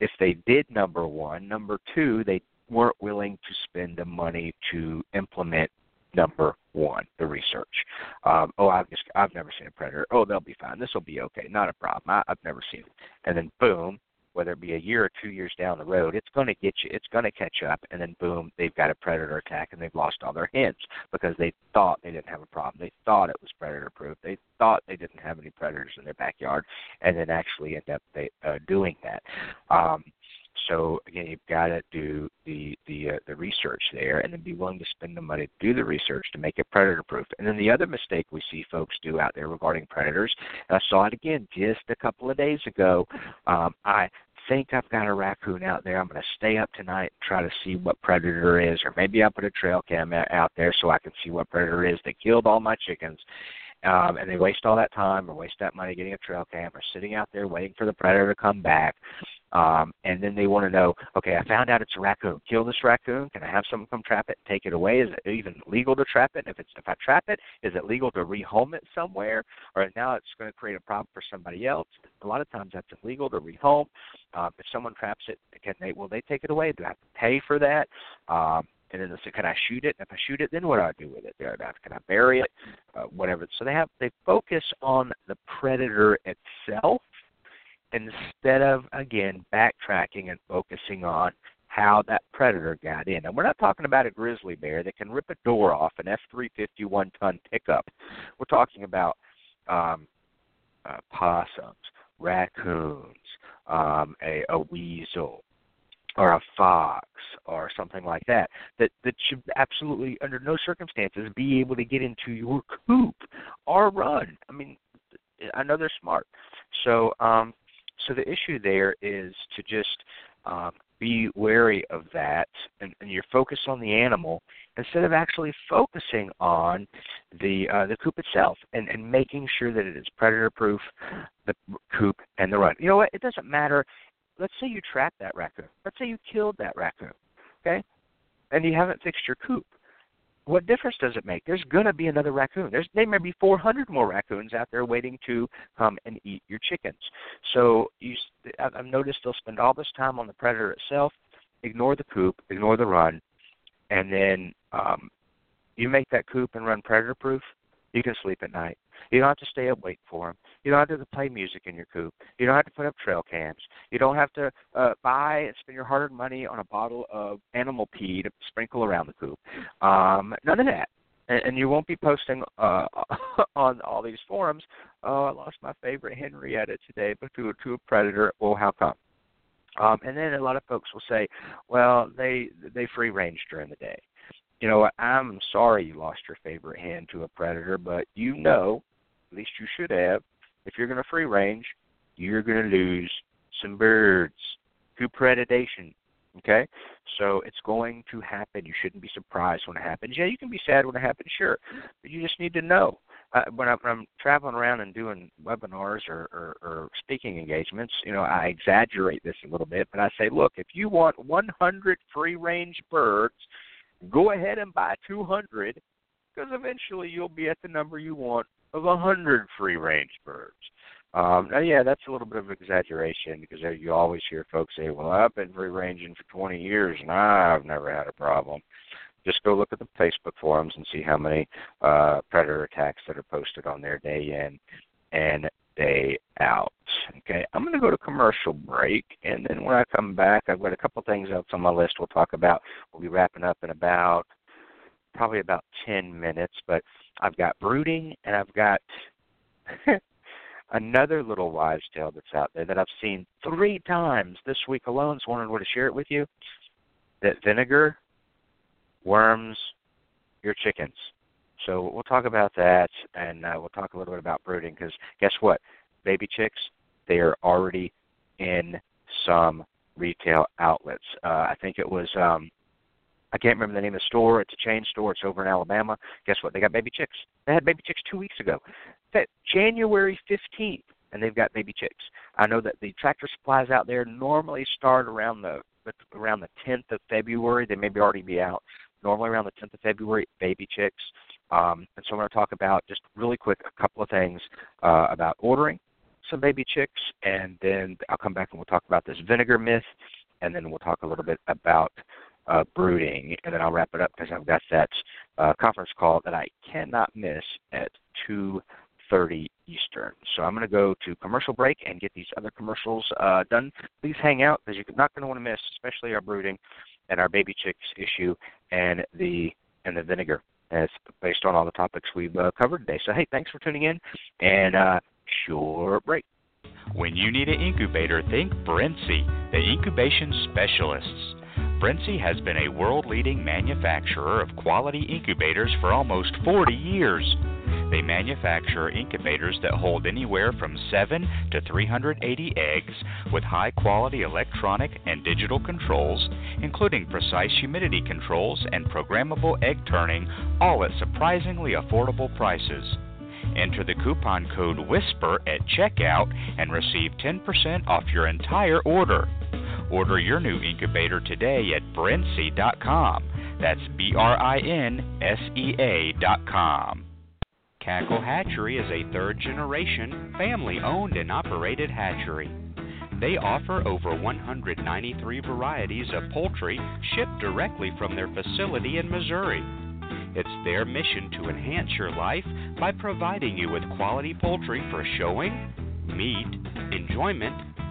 if they did, number one, number two, they weren't willing to spend the money to implement number one, the research. Um, oh, I've just, I've never seen a predator. Oh, they'll be fine. This will be okay. Not a problem. I, I've never seen it. And then boom, whether it be a year or two years down the road, it's going to get you. It's going to catch up, and then boom, they've got a predator attack, and they've lost all their hens because they thought they didn't have a problem. They thought it was predator-proof. They thought they didn't have any predators in their backyard, and then actually end up they, uh, doing that. Um, so again, you've got to do the the uh, the research there, and then be willing to spend the money to do the research to make it predator-proof. And then the other mistake we see folks do out there regarding predators, and I saw it again just a couple of days ago. Um, I think I've got a raccoon out there. I'm going to stay up tonight and try to see what predator is, or maybe I'll put a trail cam out there so I can see what predator is that killed all my chickens. Um, and they waste all that time or waste that money getting a trail cam or sitting out there waiting for the predator to come back. Um, and then they want to know, okay, I found out it's a raccoon. Kill this raccoon. Can I have someone come trap it and take it away? Is it even legal to trap it? And if it's if I trap it, is it legal to rehome it somewhere? Or now it's going to create a problem for somebody else. A lot of times that's illegal to rehome. Um, if someone traps it, can they? Will they take it away? Do I have to pay for that? Um, And then they say, can I shoot it? If I shoot it, then what do I do with it? Can I bury it? Uh, whatever. So they have they focus on the predator itself instead of, again, backtracking and focusing on how that predator got in. And we're not talking about a grizzly bear that can rip a door off an F three fifty one-ton pickup. We're talking about um, uh, possums, raccoons, um, a, a weasel, or a fox, or something like that, that, that should absolutely, under no circumstances, be able to get into your coop or run. I mean, I know they're smart. So um, so the issue there is to just um, be wary of that, and, and your focus on the animal instead of actually focusing on the uh, the coop itself and, and making sure that it is predator-proof, the coop, and the run. You know what? It doesn't matter. Let's say you trapped that raccoon. Let's say you killed that raccoon, okay? And you haven't fixed your coop. What difference does it make? There's going to be another raccoon. There's, there may be four hundred more raccoons out there waiting to come and eat your chickens. So you, I've noticed they'll spend all this time on the predator itself, ignore the coop, ignore the run, and then um, you make that coop and run predator-proof, you can sleep at night. You don't have to stay up wait for them. You don't have to play music in your coop. You don't have to put up trail cams. You don't have to uh, buy and spend your hard-earned money on a bottle of animal pee to sprinkle around the coop. Um, none of that. And, and you won't be posting uh, on all these forums, oh, I lost my favorite Henrietta today but to, to a predator. Well, how come? Um, and then a lot of folks will say, well, they they free range during the day. You know, I'm sorry you lost your favorite hen to a predator, but you know, at least you should have, if you're going to free range, you're going to lose some birds to predation, okay? So it's going to happen. You shouldn't be surprised when it happens. Yeah, you can be sad when it happens, sure, but you just need to know. Uh, when, I, when I'm traveling around and doing webinars or, or, or speaking engagements, you know, I exaggerate this a little bit, but I say, look, if you want one hundred free-range birds, go ahead and buy two hundred because eventually you'll be at the number you want of one hundred free-range birds. Um, now, yeah, that's a little bit of an exaggeration because you always hear folks say, well, I've been free-ranging for twenty years and I've never had a problem. Just go look at the Facebook forums and see how many uh, predator attacks that are posted on there day in and day out. Okay, I'm going to go to commercial break, and then when I come back, I've got a couple things else on my list we'll talk about. We'll be wrapping up in about probably about ten minutes, but I've got brooding, and I've got another little wives' tale that's out there that I've seen three times this week alone, so I wanted to share it with you, that vinegar worms your chickens. So we'll talk about that, and uh, we'll talk a little bit about brooding, because guess what? Baby chicks, they are already in some retail outlets. Uh, I think it was, um, I can't remember the name of the store. It's a chain store. It's over in Alabama. Guess what? They got baby chicks. They had baby chicks two weeks ago. That January fifteenth, and they've got baby chicks. I know that the tractor supplies out there normally start around the around the tenth of February. They may already be out. Normally around the tenth of February, baby chicks. Um, and so I'm going to talk about just really quick a couple of things uh, about ordering some baby chicks, and then I'll come back and we'll talk about this vinegar myth, and then we'll talk a little bit about uh, brooding, and then I'll wrap it up because I've got that uh, conference call that I cannot miss at two thirty Eastern. So I'm going to go to commercial break and get these other commercials uh, done. Please hang out because you're not going to want to miss, especially our brooding and our baby chicks issue and the and the vinegar. And it's based on all the topics we've uh, covered today. So, hey, thanks for tuning in, and uh, short break. When you need an incubator, think Brinsea, the incubation specialists. Brinsea has been a world-leading manufacturer of quality incubators for almost forty years. They manufacture incubators that hold anywhere from seven to three hundred eighty eggs with high-quality electronic and digital controls, including precise humidity controls and programmable egg turning, all at surprisingly affordable prices. Enter the coupon code WHISPER at checkout and receive ten percent off your entire order. Order your new incubator today at Brinsea dot com. That's B R I N S E A dot com. Cackle Hatchery is a third-generation, family-owned and operated hatchery. They offer over one hundred ninety-three varieties of poultry shipped directly from their facility in Missouri. It's their mission to enhance your life by providing you with quality poultry for showing, meat, enjoyment,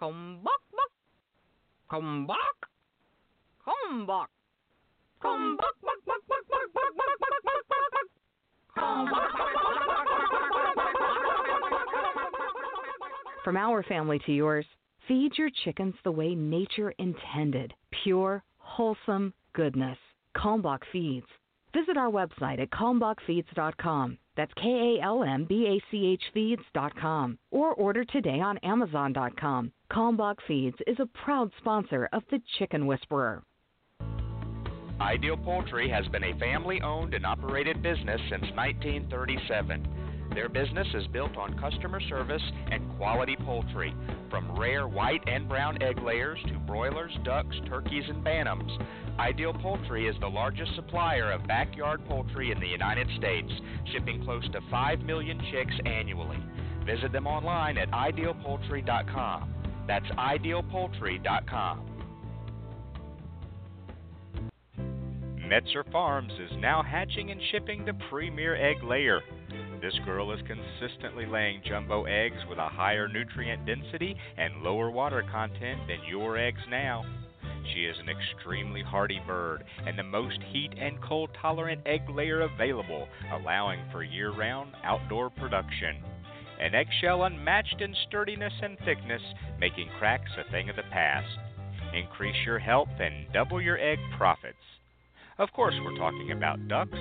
Kalmbach. Come back, come back, come back, back, back, back, back, back, back, back, back, back, back, come back, from our family to yours, feed your chickens the way nature intended. Pure, wholesome goodness. Kalmbach Feeds. Visit our website at kalmbach feeds dot com. That's K A L M B A C H feeds dot com. Or order today on amazon dot com. Kalmbach Feeds is a proud sponsor of The Chicken Whisperer. Ideal Poultry has been a family-owned and operated business since nineteen thirty-seven. Their business is built on customer service and quality poultry, from rare white and brown egg layers to broilers, ducks, turkeys, and bantams. Ideal Poultry is the largest supplier of backyard poultry in the United States, shipping close to five million chicks annually. Visit them online at ideal poultry dot com. That's ideal poultry dot com. Metzer Farms is now hatching and shipping the premier egg layer. This girl is consistently laying jumbo eggs with a higher nutrient density and lower water content than your eggs now. She is an extremely hardy bird and the most heat and cold tolerant egg layer available, allowing for year-round outdoor production. An eggshell unmatched in sturdiness and thickness, making cracks a thing of the past. Increase your health and double your egg profits. Of course, we're talking about ducks,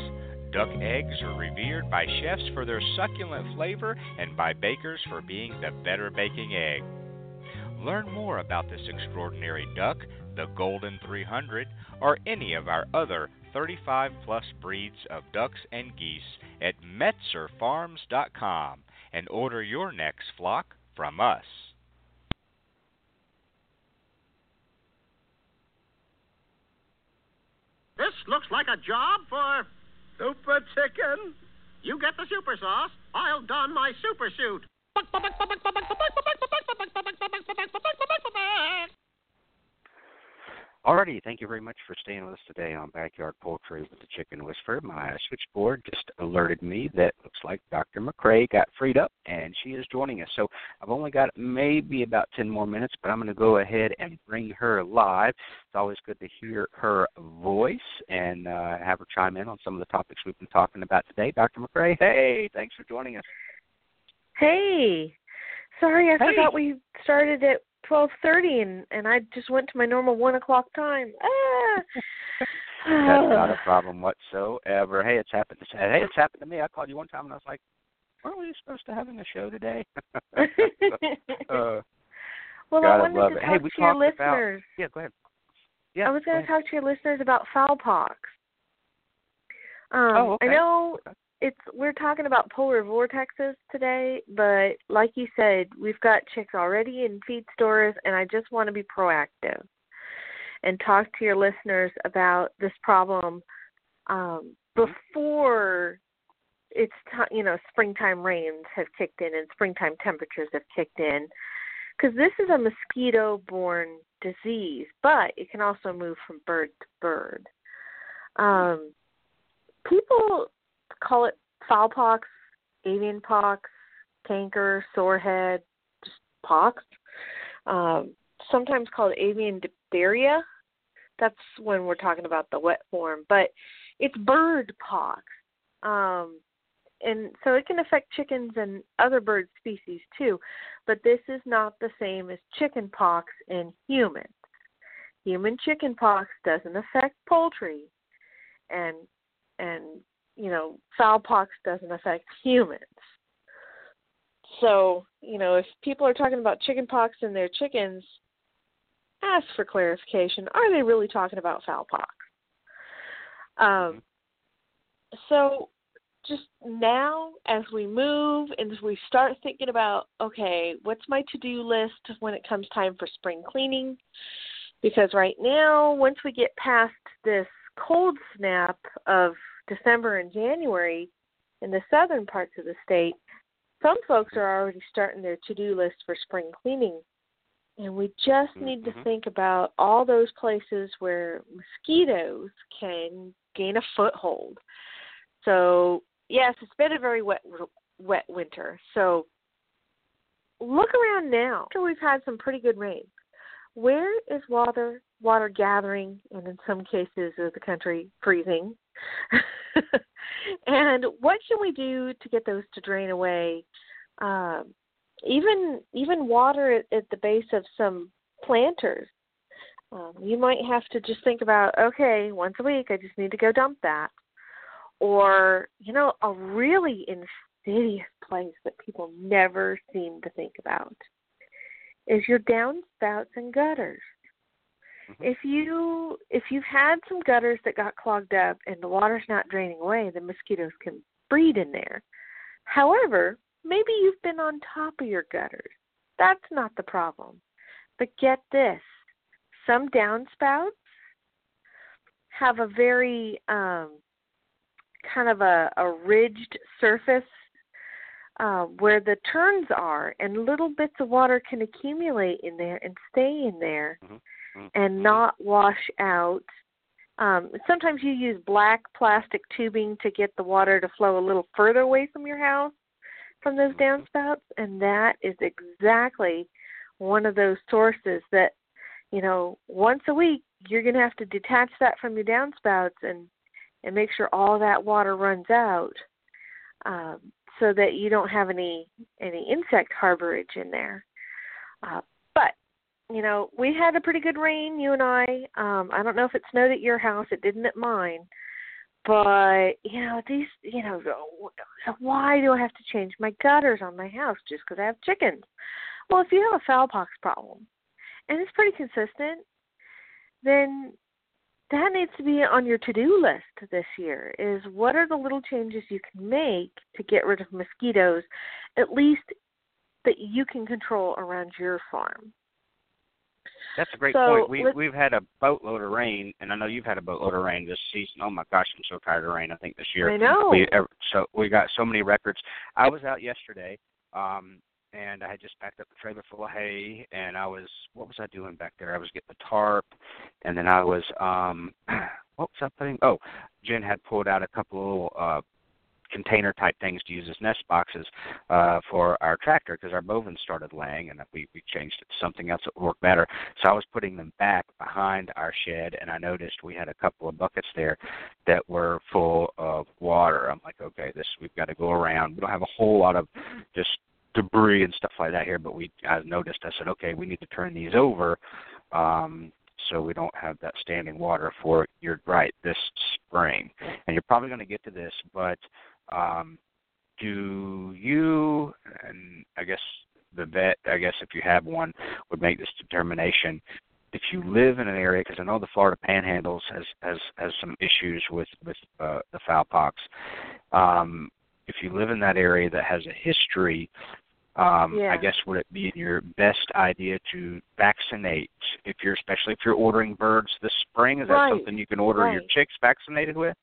Duck eggs are revered by chefs for their succulent flavor and by bakers for being the better baking egg. Learn more about this extraordinary duck, the Golden three hundred, or any of our other thirty-five plus breeds of ducks and geese at Metzer Farms dot com and order your next flock from us. This looks like a job for Super Chicken. You get the super sauce. I'll don my super suit. Alrighty, thank you very much for staying with us today on Backyard Poultry with the Chicken Whisperer. My switchboard just alerted me that looks like Doctor McCrea got freed up, and she is joining us. So I've only got maybe about ten more minutes, but I'm going to go ahead and bring her live. It's always good to hear her voice and uh, have her chime in on some of the topics we've been talking about today. Doctor McCrea, hey, thanks for joining us. Hey, sorry, I hey. forgot we started at twelve thirty, and, and I just went to my normal one o'clock time. Ah. That's not a problem whatsoever. Hey, it's happened to Hey, it's happened to me. I called you one time, and I was like, weren't we supposed to have a show today? uh, well, I wanted to it. talk hey, to your listeners. About, yeah, go ahead. Yeah, I was going to talk to your listeners about fowl pox. Um, oh, okay. I know it's we're talking about polar vortexes today, but like you said, we've got chicks already in feed stores, and I just want to be proactive and talk to your listeners about this problem um, before it's t- you know springtime rains have kicked in and springtime temperatures have kicked in, because this is a mosquito-borne disease, but it can also move from bird to bird. Um, people call it fowl pox, avian pox, canker, sorehead, just pox. Um, sometimes called avian diphtheria. That's when we're talking about the wet form, but it's bird pox. Um, and so it can affect chickens and other bird species too, but this is not the same as chicken pox in humans. Human chicken pox doesn't affect poultry, and and you know, fowl pox doesn't affect humans. So, you know, if people are talking about chicken pox in their chickens, ask for clarification. Are they really talking about fowl pox? Um, so just now, as we move and as we start thinking about, okay, what's my to-do list when it comes time for spring cleaning? Because right now, once we get past this cold snap of December and January in the southern parts of the state, some folks are already starting their to-do list for spring cleaning. And we just need mm-hmm. to think about all those places where mosquitoes can gain a foothold. So, yes, it's been a very wet, wet winter. So look around now. After we've had some pretty good rain, where is water water gathering, and in some cases of the country, freezing? And what can we do to get those to drain away? Um, even even water at, at the base of some planters. Um, you might have to just think about, okay, once a week I just need to go dump that. Or, you know, a really insidious place that people never seem to think about is your downspouts and gutters. If you if you've had some gutters that got clogged up and the water's not draining away, the mosquitoes can breed in there. However, maybe you've been on top of your gutters. That's not the problem. But get this, some downspouts have a very um, kind of a, a ridged surface uh, where the turns are, and little bits of water can accumulate in there and stay in there. Mm-hmm. And not wash out. Um, sometimes you use black plastic tubing to get the water to flow a little further away from your house, from those downspouts, and that is exactly one of those sources that, you know, once a week you're going to have to detach that from your downspouts and, and make sure all that water runs out um, so that you don't have any, any insect harborage in there. Uh, but You know, we had a pretty good rain, you and I. Um, I don't know if it snowed at your house. It didn't at mine. But, you know, these, you know, why do I have to change my gutters on my house just because I have chickens? Well, if you have a fowl pox problem, and it's pretty consistent, then that needs to be on your to-do list this year, is what are the little changes you can make to get rid of mosquitoes, at least that you can control around your farm. That's a great so point. We, we've had a boatload of rain, and I know you've had a boatload of rain this season. Oh, my gosh, I'm so tired of rain, I think, this year. I know. We, so we got so many records. I was out yesterday, um, and I had just packed up a trailer full of hay, and I was – what was I doing back there? I was getting the tarp, and then I was um, – what was I putting? Oh, Jen had pulled out a couple of little uh, container-type things to use as nest boxes uh, for our tractor because our bovins started laying, and we, we changed it to something else that would work better. So I was putting them back behind our shed, and I noticed we had a couple of buckets there that were full of water. I'm like, okay, this we've got to go around. We don't have a whole lot of just debris and stuff like that here, but we I noticed, I said, okay, we need to turn these over um, so we don't have that standing water for, you're right, this spring. And you're probably going to get to this, but Um, do you, and I guess the vet, I guess if you have one, would make this determination, if you live in an area, because I know the Florida Panhandles has, has, has some issues with, with uh, the fowl pox. Um, if you live in that area that has a history, um, yeah. I guess would it be your best idea to vaccinate, if you're, especially if you're ordering birds this spring? Is right. that something you can order right. your chicks vaccinated with?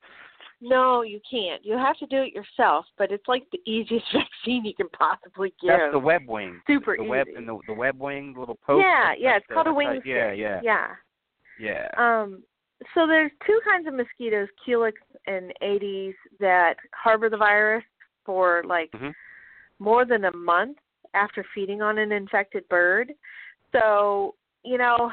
No, you can't. You have to do it yourself, but it's like the easiest vaccine you can possibly give. That's the web wing. Super the easy. Web, and the, the web wing, the little poke. Yeah, yeah, it's the, called a wing stick. Yeah, yeah. Yeah. Yeah. Um, so there's two kinds of mosquitoes, Culex and Aedes, that harbor the virus for like mm-hmm. more than a month after feeding on an infected bird. So, you know...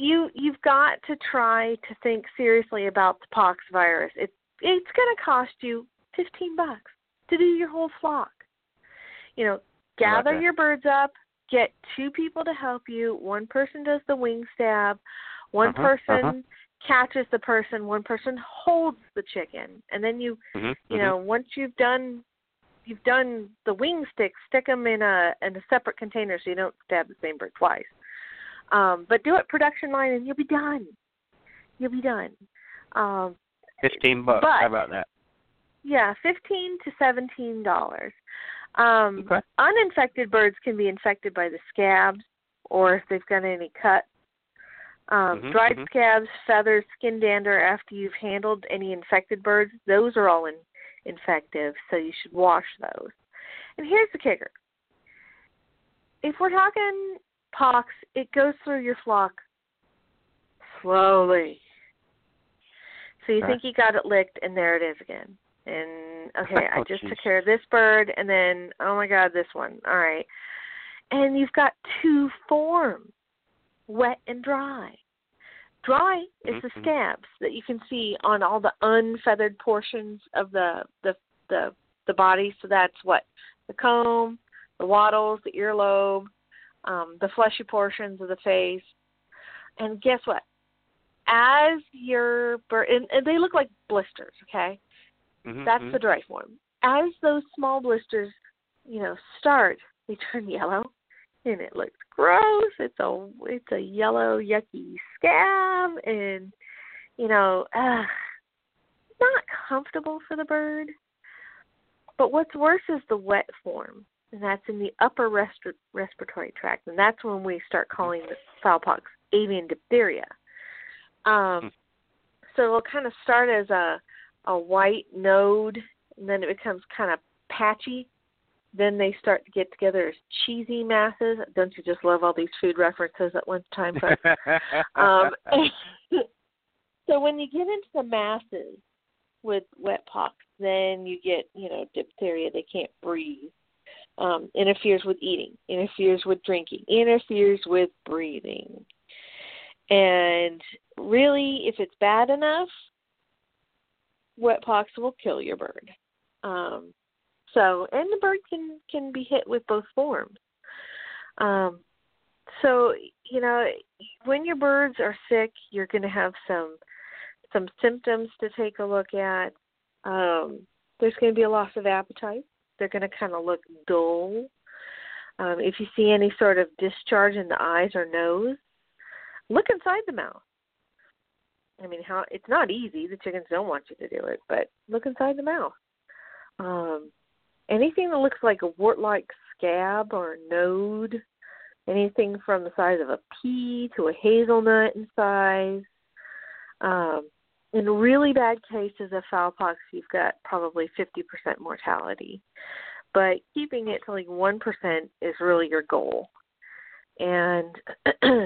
You, you've got to try to think seriously about the pox virus. It, it's going to cost you fifteen bucks to do your whole flock. You know, gather okay. your birds up, get two people to help you. One person does the wing stab. One uh-huh, person uh-huh. catches the person. One person holds the chicken. And then you, mm-hmm, you know, mm-hmm. once you've done you've done the wing stick, stick them in a, in a separate container so you don't stab the same bird twice. Um, but do it production line, and you'll be done. You'll be done. Um, Fifteen bucks. But, how about that? Yeah, fifteen to seventeen dollars. Um, okay. Uninfected birds can be infected by the scabs, or if they've got any cuts. Um, mm-hmm, dried mm-hmm. scabs, feathers, skin dander. After you've handled any infected birds, those are all in, infective, so you should wash those. And here's the kicker: if we're talking pox, it goes through your flock slowly. So you okay. think you got it licked, and there it is again. And, okay, oh, I just geez. took care of this bird, and then, oh, my God, this one. All right. And you've got two forms, wet and dry. Dry is mm-hmm. the scabs that you can see on all the unfeathered portions of the the, the, the body. So that's what? The comb, the wattles, the earlobe. Um, the fleshy portions of the face. And guess what? As your bird, and, and they look like blisters, okay? Mm-hmm, That's mm-hmm. the dry form. As those small blisters, you know, start, they turn yellow, and it looks gross. It's a, it's a yellow, yucky scab, and, you know, uh, not comfortable for the bird. But what's worse is the wet form. And that's in the upper restor- respiratory tract. And that's when we start calling the foulpox avian diphtheria. Um, so it'll kind of start as a, a white node, and then it becomes kind of patchy. Then they start to get together as cheesy masses. Don't you just love all these food references at one time? um, so when you get into the masses with wet pox, then you get, you know, diphtheria. They can't breathe. Um, interferes with eating, interferes with drinking, interferes with breathing. And really, if it's bad enough, wet pox will kill your bird. Um, so, and the bird can, can be hit with both forms. Um, so, you know, when your birds are sick, you're going to have some some symptoms to take a look at. Um, there's going to be a loss of appetite. They're going to kind of look dull. Um, if you see any sort of discharge in the eyes or nose, look inside the mouth. I mean, how it's not easy. The chickens don't want you to do it, but look inside the mouth. Um, anything that looks like a wart-like scab or node, anything from the size of a pea to a hazelnut in size. Um, in really bad cases of fowl pox, you've got probably fifty percent mortality. But keeping it to like one percent is really your goal. And, you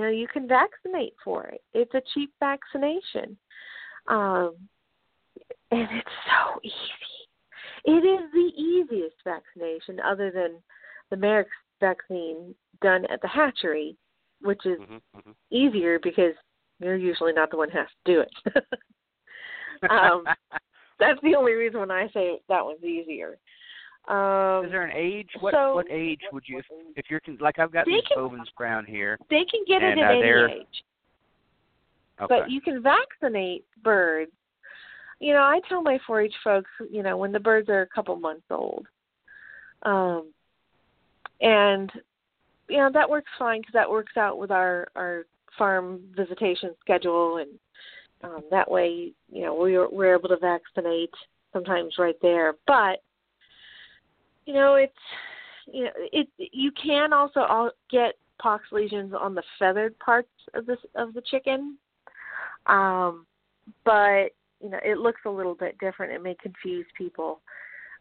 know, you can vaccinate for it. It's a cheap vaccination. Um, and it's so easy. It is the easiest vaccination other than the Merrick's vaccine done at the hatchery, which is mm-hmm, mm-hmm. easier because you're usually not the one who has to do it. um, that's the only reason when I say that one's easier. Um, is there an age? What so, what age would you, if, if you're, like I've got these Bovans Brown here. They can get and, it at uh, any age. Okay. But you can vaccinate birds. You know, I tell my four H folks, you know, when the birds are a couple months old. Um, and, you know, that works fine because that works out with our, our farm visitation schedule. And um, that way, you know, we're, we're able to vaccinate sometimes right there. But, you know, it's, you know, it, you can also all get pox lesions on the feathered parts of the, of the chicken. Um, but, you know, it looks a little bit different. It may confuse people.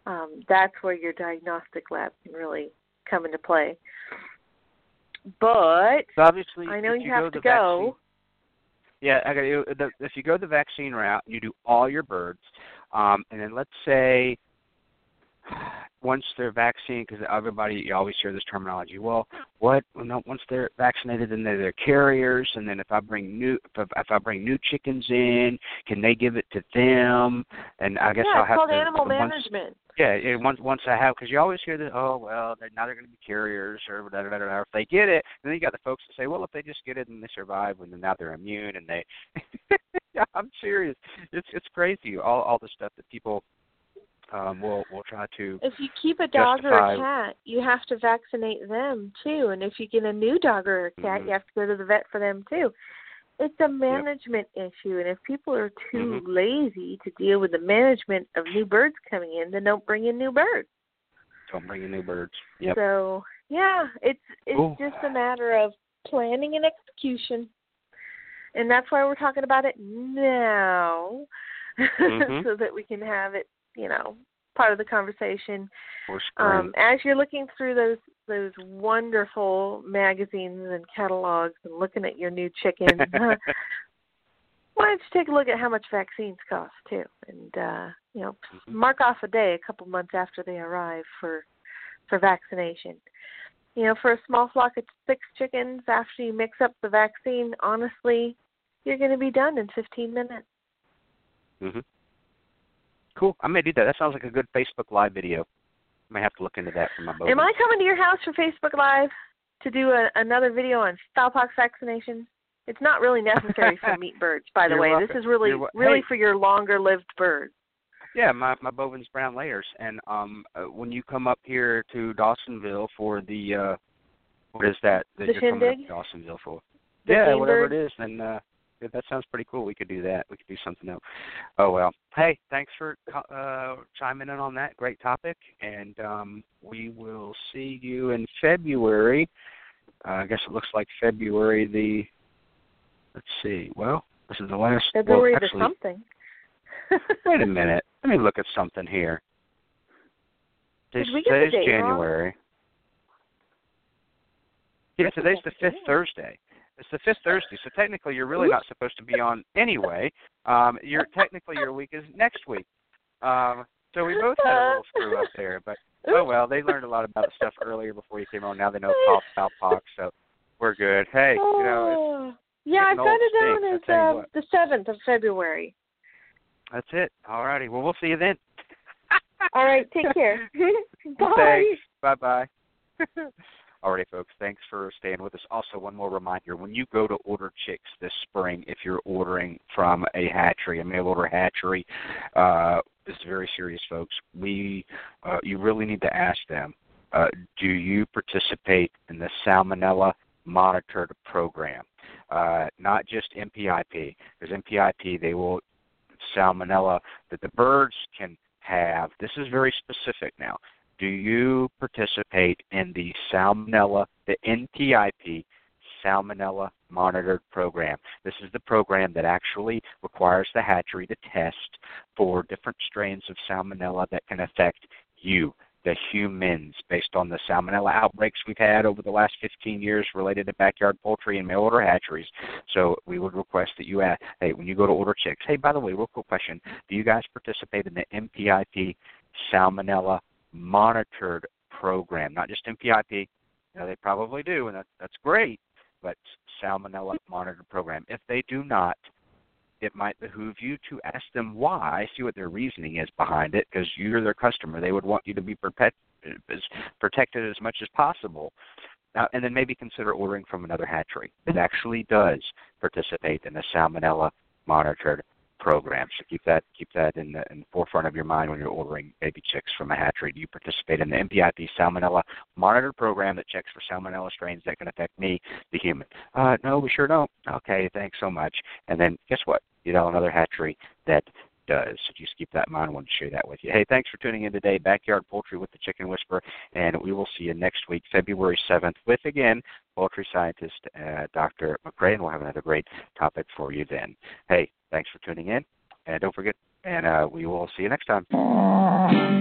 Um, that's where your diagnostic lab can really come into play. But so obviously, I know you, you have go to go. Vaccine, yeah, I got you, the, if you go the vaccine route, you do all your birds, um, and then let's say once they're vaccinated, because everybody, you always hear this terminology. Well, what? Well, no, once they're vaccinated, then they're, they're carriers, and then if I bring new, if I, if I bring new chickens in, can they give it to them? And I guess yeah, I'll have to. Yeah, it's called animal management. Once, yeah, it, once once I have, because you always hear that. Oh well, they're, now they're going to be carriers, or whatever, whatever. If they get it, and then you got the folks that say, well, if they just get it and they survive, and then now they're immune, and they. I'm serious. It's it's crazy. All all the stuff that people. Um, we'll, we'll try to If you keep a dog justify. or a cat, you have to vaccinate them, too. And if you get a new dog or a cat, mm-hmm. you have to go to the vet for them, too. It's a management yep. issue. And if people are too mm-hmm. lazy to deal with the management of new birds coming in, then don't bring in new birds. Don't bring in new birds. Yep. So, yeah, it's it's Ooh. just a matter of planning and execution. And that's why we're talking about it now, mm-hmm. so that we can have it, you know, part of the conversation. Um, as you're looking through those those wonderful magazines and catalogs and looking at your new chicken, why don't you take a look at how much vaccines cost, too? And, uh, you know, mm-hmm. mark off a day a couple months after they arrive for for vaccination. You know, for a small flock of six chickens, after you mix up the vaccine, honestly, you're going to be done in fifteen minutes. Mm-hmm. Cool. I may do that. That sounds like a good Facebook Live video. I may have to look into that for my boat. Am I coming to your house for Facebook Live to do a, another video on fowl pox vaccination? It's not really necessary for meat birds, by the You're way. Welcome. This is really You're really hey. for your longer-lived birds. Yeah, my, my Bovans Brown layers. And um, uh, when you come up here to Dawsonville for the, uh, what is that? that the you're shindig? Coming up to Dawsonville for? The yeah, chamber? Whatever it is. And, uh, yeah, that sounds pretty cool. We could do that. We could do something else. Oh, well. Hey, thanks for uh, chiming in on that. Great topic. And um, we will see you in February. Uh, I guess it looks like February the, let's see. Well, this is the last. February well, actually, something. Wait a minute. Let me look at something here. Did we get the date wrong? Today's January. Yeah, today's the fifth Thursday. It's the fifth Thursday, so technically you're really Oops. not supposed to be on anyway. Um, you're technically your week is next week. Um, so we both had a little screw up there, but oh well. They learned a lot about stuff earlier before you came on. Now they know fowl pox, so we're good. Hey, you know. It's, yeah, I've got it down as uh, the seventh of February. That's it. All righty. Well, we'll see you then. All right. Take care. Bye. Thanks. Bye. Bye. Alrighty, folks, thanks for staying with us. Also, one more reminder, when you go to order chicks this spring, if you're ordering from a hatchery, a mail-order hatchery, uh, this is very serious, folks. We, uh, you really need to ask them, uh, do you participate in the Salmonella Monitored Program? Uh, not just N P I P, because N P I P, they will salmonella that the birds can have. This is very specific now. Do you participate in the Salmonella, the N P I P Salmonella Monitored Program? This is the program that actually requires the hatchery to test for different strains of Salmonella that can affect you, the humans, based on the Salmonella outbreaks we've had over the last fifteen years related to backyard poultry and mail-order hatcheries. So we would request that you ask, hey, when you go to order chicks, hey, by the way, real quick question, do you guys participate in the N P I P Salmonella Monitored Program? Not just N P I P. You know, they probably do, and that, that's great, but Salmonella Monitored Program. If they do not, it might behoove you to ask them why, see what their reasoning is behind it, because you're their customer. They would want you to be perpet- as protected as much as possible. Now, and then maybe consider ordering from another hatchery that actually does participate in the Salmonella Monitored Program. So keep that keep that in the, in the forefront of your mind when you're ordering baby chicks from a hatchery. Do you participate in the N P I P Salmonella Monitor Program that checks for Salmonella strains that can affect me, the human? Uh, no, we sure don't. Okay, thanks so much. And then guess what? You know, another hatchery that does. So just keep that in mind. I wanted to share that with you. Hey, thanks for tuning in today. Backyard Poultry with the Chicken Whisperer, and we will see you next week, February seventh, with, again, poultry scientist uh, Doctor McCrea, and we'll have another great topic for you then. Hey, thanks for tuning in, and don't forget, and uh, we will see you next time.